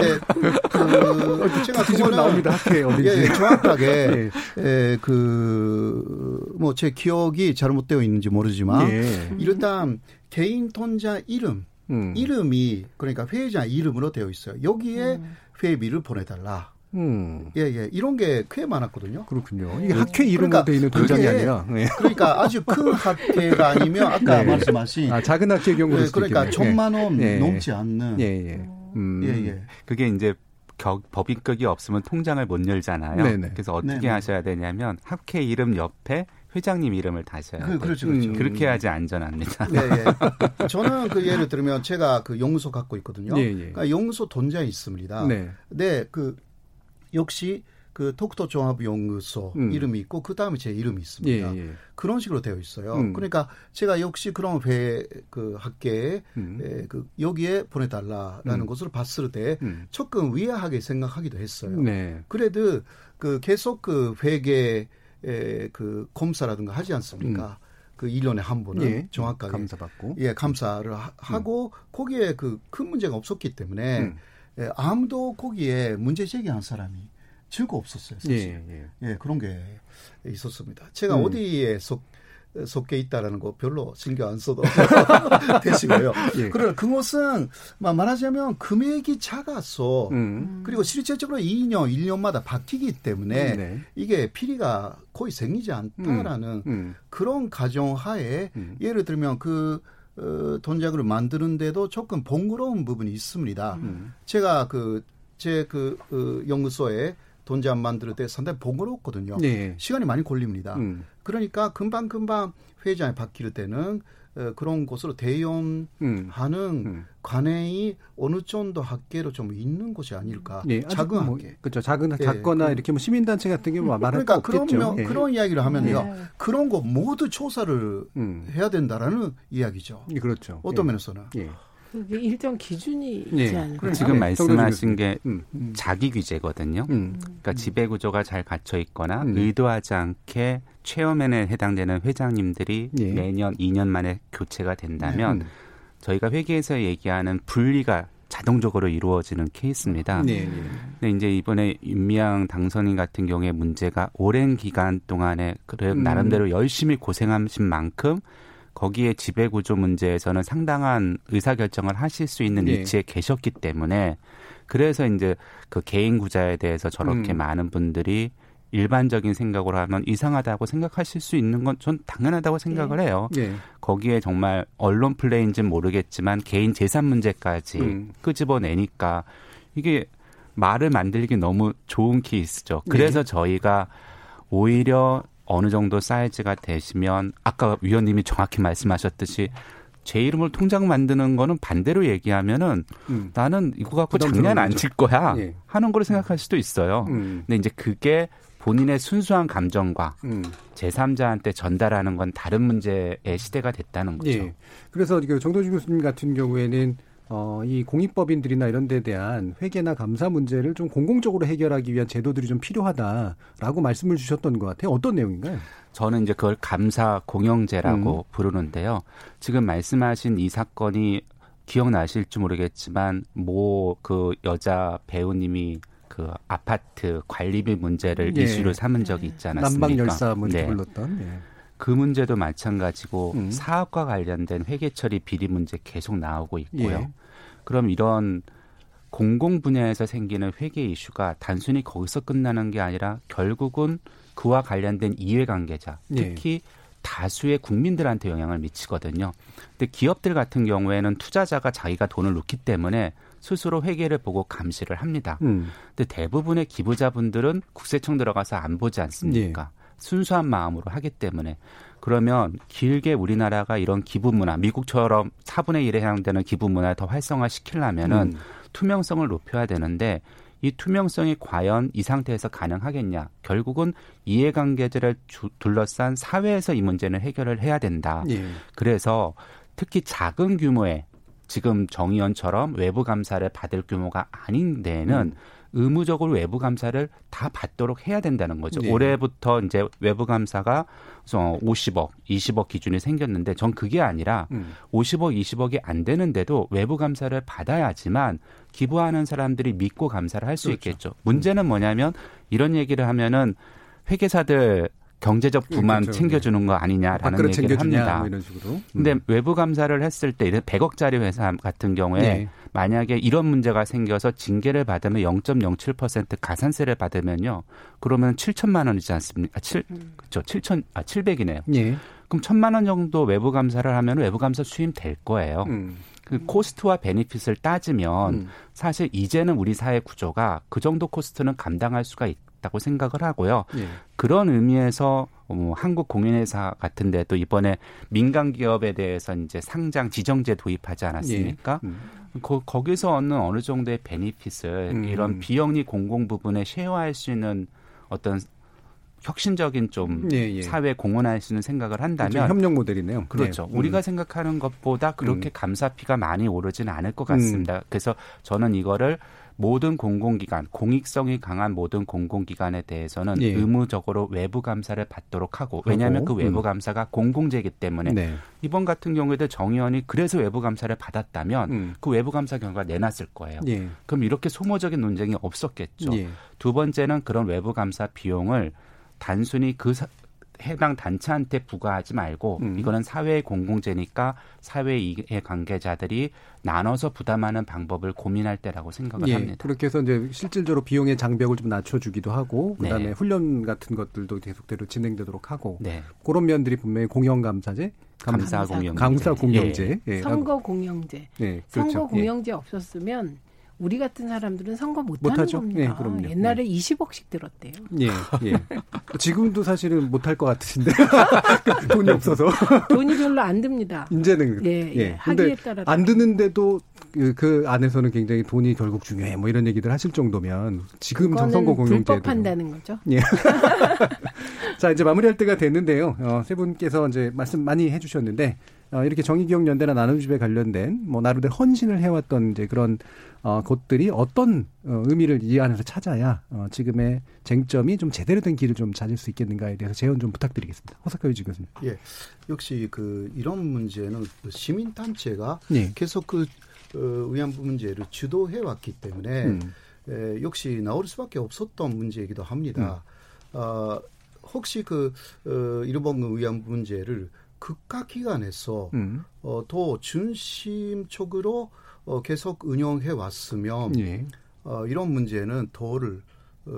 그, 제가 그거는 나옵니다. 예, 예, 정확하게, 예. 예, 그, 뭐, 제 기억이 잘못되어 있는지 모르지만, 예. 일단, 개인 통장 이름, 음. 이름이, 그러니까 회장 이름으로 되어 있어요. 여기에 음. 회비를 보내달라. 음. 예, 예. 이런 게 꽤 많았거든요. 그렇군요. 이게 학회 이름으로 되어 있는 동작이 아니라. 네. 그러니까 아주 큰 학회가 아니면 아까 네. 말씀하신. 아, 작은 학회의 경우도 있어요. 그러니까 천만 원 네. 넘지 않는. 예, 예. 음. 예, 예. 그게 이제 격, 법인격이 없으면 통장을 못 열잖아요. 네네. 그래서 어떻게 네네. 하셔야 되냐면 학회 이름 옆에 회장님 이름을 다셔야 돼요. 그, 그렇죠, 그렇죠. 음, 그렇게 해야지 안전합니다. 네, 예. 저는 그 예를 들면 제가 그 용소 갖고 있거든요. 예, 예. 그러니까 용소 돈자에 있습니다. 네. 네, 그 역시 그 독도종합연구소 음. 이름이 있고 그 다음에 제 이름이 있습니다. 예, 예. 그런 식으로 되어 있어요. 음. 그러니까 제가 역시 그런 회 그 학계에 음. 그 여기에 보내달라라는 음. 것을 봤을 때 음. 조금 위화하게 생각하기도 했어요. 네. 그래도 그 계속 그 회계 그 검사라든가 하지 않습니까? 음. 그 일 년에 한 번은 예, 정확하게 감사받고 예 감사를 하, 하고 음. 거기에 그 큰 문제가 없었기 때문에. 음. 예, 아무도 거기에 문제 제기한 사람이 즐거 없었어요. 사실. 예, 예. 예, 그런 게 있었습니다. 제가 음. 어디에 속, 속해 있다라는 거 별로 신경 안 써도 되시고요. 예. 그러나 그것은 말하자면 금액이 작아서 음. 그리고 실질적으로 이 년, 일 년마다 바뀌기 때문에 네. 이게 피리가 거의 생기지 않다라는 음. 음. 그런 가정하에 음. 예를 들면 그 어, 돈자금을 만드는데도 조금 번거로운 부분이 있습니다. 음. 제가 그, 제 그, 어, 연구소에 돈자금 만들 때 상당히 번거로웠거든요. 네. 시간이 많이 걸립니다. 음. 그러니까 금방금방 회장이 바뀔 때는 어, 그런 곳으로 대연하는 음. 음. 관행이 어느 정도 학계로 좀 있는 곳이 아닐까. 네, 작은 뭐, 학계. 그렇죠. 작은 네, 작거나 그, 이렇게 뭐 시민단체 같은 게 뭐 말할 거 없겠죠. 그러니까 네. 그런 이야기를 하면요. 네. 그런 거 모두 조사를 음. 해야 된다라는 이야기죠. 네, 그렇죠. 어떤 네. 면에서는. 네. 일정 기준이 있지 않나요? 예, 지금 말씀하신 게 음. 자기 규제거든요. 음. 그러니까 지배 구조가 잘 갖춰 있거나 음. 의도하지 않게 체어맨에 해당되는 회장님들이 예. 매년 이 년 만에 교체가 된다면 음. 저희가 회계에서 얘기하는 분리가 자동적으로 이루어지는 케이스입니다. 네. 근데 이제 이번에 윤미향 당선인 같은 경우에 문제가 오랜 기간 동안에 그래 나름대로 음. 열심히 고생하신 만큼 거기에 지배구조 문제에서는 상당한 의사결정을 하실 수 있는 네. 위치에 계셨기 때문에 그래서 이제 그 개인 구자에 대해서 저렇게 음. 많은 분들이 일반적인 생각으로 하면 이상하다고 생각하실 수 있는 건 전 당연하다고 생각을 네. 해요. 네. 거기에 정말 언론 플레이인지는 모르겠지만 개인 재산 문제까지 음. 끄집어내니까 이게 말을 만들기 너무 좋은 케이스죠. 그래서 네. 저희가 오히려 어느 정도 사이즈가 되시면 아까 위원님이 정확히 말씀하셨듯이 제 이름으로 통장 만드는 거는 반대로 얘기하면은 음. 나는 이거 갖고 장난 안 칠 거야 예. 하는 걸 생각할 수도 있어요. 음. 근데 이제 그게 본인의 순수한 감정과 음. 제삼자한테 전달하는 건 다른 문제의 시대가 됐다는 거죠. 예. 그래서 정도진 교수님 같은 경우에는 어, 이 공익법인들이나 이런 데 대한 회계나 감사 문제를 좀 공공적으로 해결하기 위한 제도들이 좀 필요하다라고 말씀을 주셨던 것 같아요. 어떤 내용인가요? 저는 이제 그걸 감사 공영제라고 음. 부르는데요. 지금 말씀하신 이 사건이 기억나실지 모르겠지만 모 그 여자 배우님이 그 아파트 관리비 문제를 예. 이슈로 삼은 적이 있지 않았습니까? 난방열사 문제 네. 불렀던. 예. 그 문제도 마찬가지고 음. 사업과 관련된 회계 처리 비리 문제 계속 나오고 있고요. 예. 그럼 이런 공공 분야에서 생기는 회계 이슈가 단순히 거기서 끝나는 게 아니라 결국은 그와 관련된 이해관계자, 특히 예. 다수의 국민들한테 영향을 미치거든요. 근데 기업들 같은 경우에는 투자자가 자기가 돈을 넣기 때문에 스스로 회계를 보고 감시를 합니다. 음. 근데 대부분의 기부자분들은 국세청 들어가서 안 보지 않습니까? 예. 순수한 마음으로 하기 때문에 그러면 길게 우리나라가 이런 기부 문화, 미국처럼 사분의 일에 해당되는 기부 문화를 더 활성화시키려면은 음. 투명성을 높여야 되는데 이 투명성이 과연 이 상태에서 가능하겠냐. 결국은 이해관계자를 둘러싼 사회에서 이 문제는 해결을 해야 된다. 예. 그래서 특히 작은 규모의 지금 정의원처럼 외부 감사를 받을 규모가 아닌 데에는 음. 의무적으로 외부 감사를 다 받도록 해야 된다는 거죠. 네. 올해부터 이제 외부 감사가 오십억, 이십억 기준이 생겼는데 전 그게 아니라 음. 오십억, 이십억이 안 되는데도 외부 감사를 받아야지만 기부하는 사람들이 믿고 감사를 할 수 그렇죠. 있겠죠. 문제는 뭐냐면 이런 얘기를 하면은 회계사들 경제적 부만 그렇죠. 챙겨주는 거 아니냐라는 얘기를 합니다. 뭐 이런 식으로. 근데 음. 외부 감사를 했을 때 백억짜리 회사 같은 경우에 네. 만약에 이런 문제가 생겨서 징계를 받으면 영 점 영칠 퍼센트 가산세를 받으면요. 그러면 칠천만 원이지 않습니까? 아, 칠, 음. 그렇죠. 칠천, 아, 칠백이네요. 네. 그럼 천만 원 정도 외부 감사를 하면 외부 감사 수임 될 거예요. 음. 그 코스트와 베니핏을 따지면 음. 사실 이제는 우리 사회 구조가 그 정도 코스트는 감당할 수가 있다. 다고 생각을 하고요. 예. 그런 의미에서 어, 한국 공인회사 같은데 또 이번에 민간 기업에 대해서 이제 상장 지정제 도입하지 않았습니까? 예. 음. 거, 거기서 얻는 어느 정도의 베니핏을 음. 이런 비영리 공공 부분에 쉐어할 수 있는 어떤 혁신적인 좀 예, 예. 사회에 공헌할 수 있는 생각을 한다면 협력 모델이네요. 그렇죠. 네. 우리가 음. 생각하는 것보다 그렇게 음. 감사피가 많이 오르진 않을 것 같습니다. 음. 그래서 저는 이거를 모든 공공기관, 공익성이 강한 모든 공공기관에 대해서는 예. 의무적으로 외부 감사를 받도록 하고 왜냐하면 그 외부 감사가 음. 공공재이기 때문에 네. 이번 같은 경우에도 정의원이 그래서 외부 감사를 받았다면 음. 그 외부 감사 결과를 내놨을 거예요. 예. 그럼 이렇게 소모적인 논쟁이 없었겠죠. 예. 두 번째는 그런 외부 감사 비용을 단순히 그 사, 해당 단체한테 부과하지 말고 음. 이거는 사회의 공공재니까 사회 이해관계자들이 나눠서 부담하는 방법을 고민할 때라고 생각을 예, 합니다. 그렇게 해서 이제 실질적으로 비용의 장벽을 좀 낮춰주기도 하고 그다음에 네. 훈련 같은 것들도 계속대로 진행되도록 하고 네. 그런 면들이 분명히 공영감사제, 감사, 감사 공영제, 감사 공영제, 예. 예. 선거 공영제, 예, 그렇죠. 선거 공영제 예. 없었으면. 우리 같은 사람들은 선거 못하는 겁니다. 예, 옛날에 예. 이십억씩 들었대요. 예, 예. 지금도 사실은 못할 것 같으신데 돈이 없어서. 돈이 별로 안 듭니다. 이제는. 예, 예. 예. 하기에 따라. 안 드는데도 그 안에서는 굉장히 돈이 결국 중요해 뭐 이런 얘기들 하실 정도면 지금 정선거 공영제도 불법한다는 거죠. 예. 자, 이제 마무리할 때가 됐는데요. 어, 세 분께서 이제 말씀 많이 해주셨는데 어, 이렇게 정의기억연대나 나눔집에 관련된 뭐 나름대로 헌신을 해왔던 이제 그런 어, 것들이 어떤 어, 의미를 이 안에서 찾아야 어, 지금의 쟁점이 좀 제대로 된 길을 좀 찾을 수 있겠는가에 대해서 재원 좀 부탁드리겠습니다. 호사카 유지 교수님. 예, 역시 그 이런 문제는 시민단체가 예. 계속 그 어, 위안부 문제를 주도해왔기 때문에 음. 에, 역시 나올 수밖에 없었던 문제이기도 합니다. 음. 어, 혹시 그 어, 일본 위안부 문제를 국가 기관에서 음. 어, 더 중심적으로 어, 계속 운영해 왔으면 예. 어, 이런 문제는 덜 어,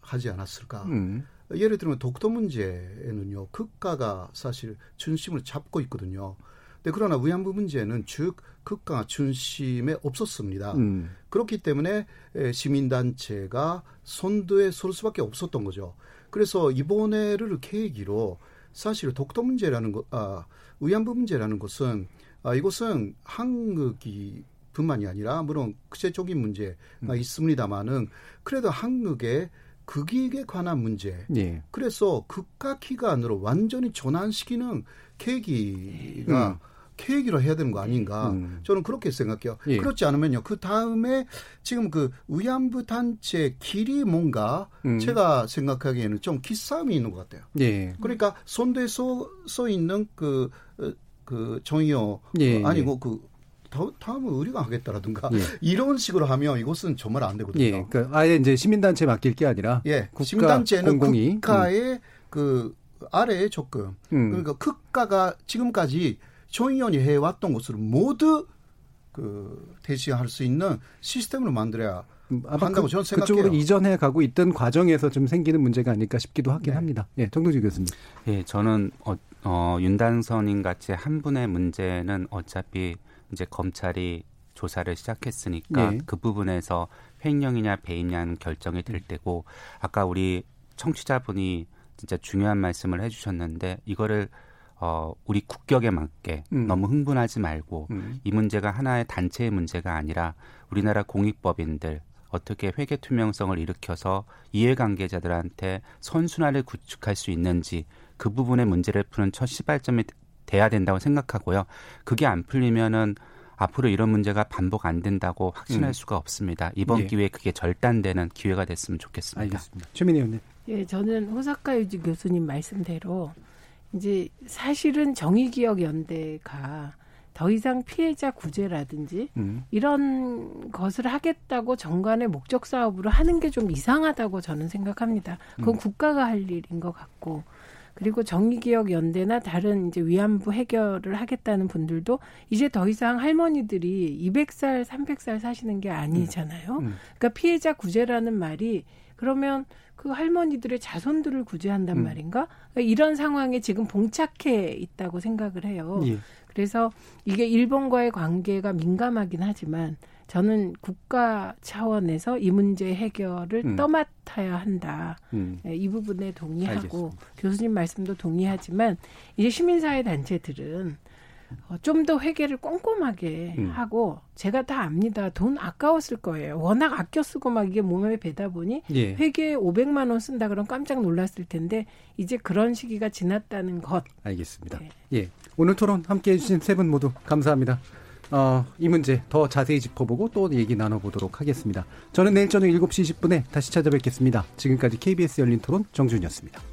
하지 않았을까. 음. 예를 들면 독도 문제는요, 국가가 사실 중심을 잡고 있거든요. 근데 그러나 위안부 문제는 즉 국가 중심에 없었습니다. 음. 그렇기 때문에 시민단체가 선두에 설 수밖에 없었던 거죠. 그래서 이번에를 계기로 사실 독도 문제라는 것, 아, 위안부 문제라는 것은 아, 이것은 한국이 뿐만이 아니라 물론 국제적인 문제가 음. 있습니다만은 그래도 한국의 극익에 관한 문제. 예. 그래서 국가 기관으로 완전히 전환시키는 계기가 음. 계기로 해야 되는 거 아닌가. 음. 저는 그렇게 생각해요. 예. 그렇지 않으면요. 그 다음에 지금 그 위안부 단체 길이 뭔가 음. 제가 생각하기에는 좀 기싸움이 있는 것 같아요. 예. 그러니까 손대에 서 있는 그, 그 정의요. 예. 아니고 그 다음은 우리가 하겠다라든가 예. 이런 식으로 하면 이것은 정말 안 되거든요. 예. 그러니까 아예 이제 시민단체에 맡길 게 아니라 예. 국가 시민단체는 공공이. 국가의 음. 그 아래에 조금 음. 그러니까 국가가 지금까지 정의원이 해왔던 것을 모두 그 대신할 수 있는 시스템으로 만들어야 한다고 그, 저는 생각해요. 그쪽으로 이전해 가고 있던 과정에서 좀 생기는 문제가 아닐까 싶기도 하긴 네. 합니다. 예, 정도진 교수님. 예, 저는 어, 어, 윤단선인 같이 한 분의 문제는 어차피 이제 검찰이 조사를 시작했으니까 네. 그 부분에서 횡령이냐 배임이냐는 결정이 될 때고 아까 우리 청취자분이 진짜 중요한 말씀을 해주셨는데 이거를 어, 우리 국격에 맞게 음. 너무 흥분하지 말고 음. 이 문제가 하나의 단체의 문제가 아니라 우리나라 공익법인들 어떻게 회계 투명성을 일으켜서 이해관계자들한테 선순환을 구축할 수 있는지 그 부분의 문제를 푸는 첫 시발점이 돼야 된다고 생각하고요. 그게 안 풀리면은 앞으로 이런 문제가 반복 안 된다고 확신할 음. 수가 없습니다. 이번 예. 기회에 그게 절단되는 기회가 됐으면 좋겠습니다. 알겠습니다. 최민희 의원님. 예, 저는 호사카 유지 교수님 말씀대로 이제 사실은 정의기억연대가 더 이상 피해자 구제라든지 음. 이런 것을 하겠다고 정관의 목적 사업으로 하는 게 좀 이상하다고 저는 생각합니다. 그건 음. 국가가 할 일인 것 같고 그리고 정의기억연대나 다른 이제 위안부 해결을 하겠다는 분들도 이제 더 이상 할머니들이 이백 살, 삼백 살 사시는 게 아니잖아요. 음. 음. 그러니까 피해자 구제라는 말이 그러면 그 할머니들의 자손들을 구제한단 음. 말인가? 그러니까 이런 상황에 지금 봉착해 있다고 생각을 해요. 예. 그래서 이게 일본과의 관계가 민감하긴 하지만 저는 국가 차원에서 이 문제 해결을 음. 떠맡아야 한다. 음. 이 부분에 동의하고 알겠습니다. 교수님 말씀도 동의하지만 이제 시민사회 단체들은 좀 더 회계를 꼼꼼하게 음. 하고 제가 다 압니다. 돈 아까웠을 거예요. 워낙 아껴 쓰고 막 이게 몸에 배다 보니 예. 회계에 오백만 원 쓴다 그러면 깜짝 놀랐을 텐데 이제 그런 시기가 지났다는 것. 알겠습니다. 네. 예, 오늘 토론 함께해 주신 세 분 모두 감사합니다. 어, 이 문제 더 자세히 짚어보고 또 얘기 나눠보도록 하겠습니다. 저는 내일 저녁 일곱 시 이십 분에 다시 찾아뵙겠습니다. 지금까지 케이비에스 열린토론 정준이었습니다.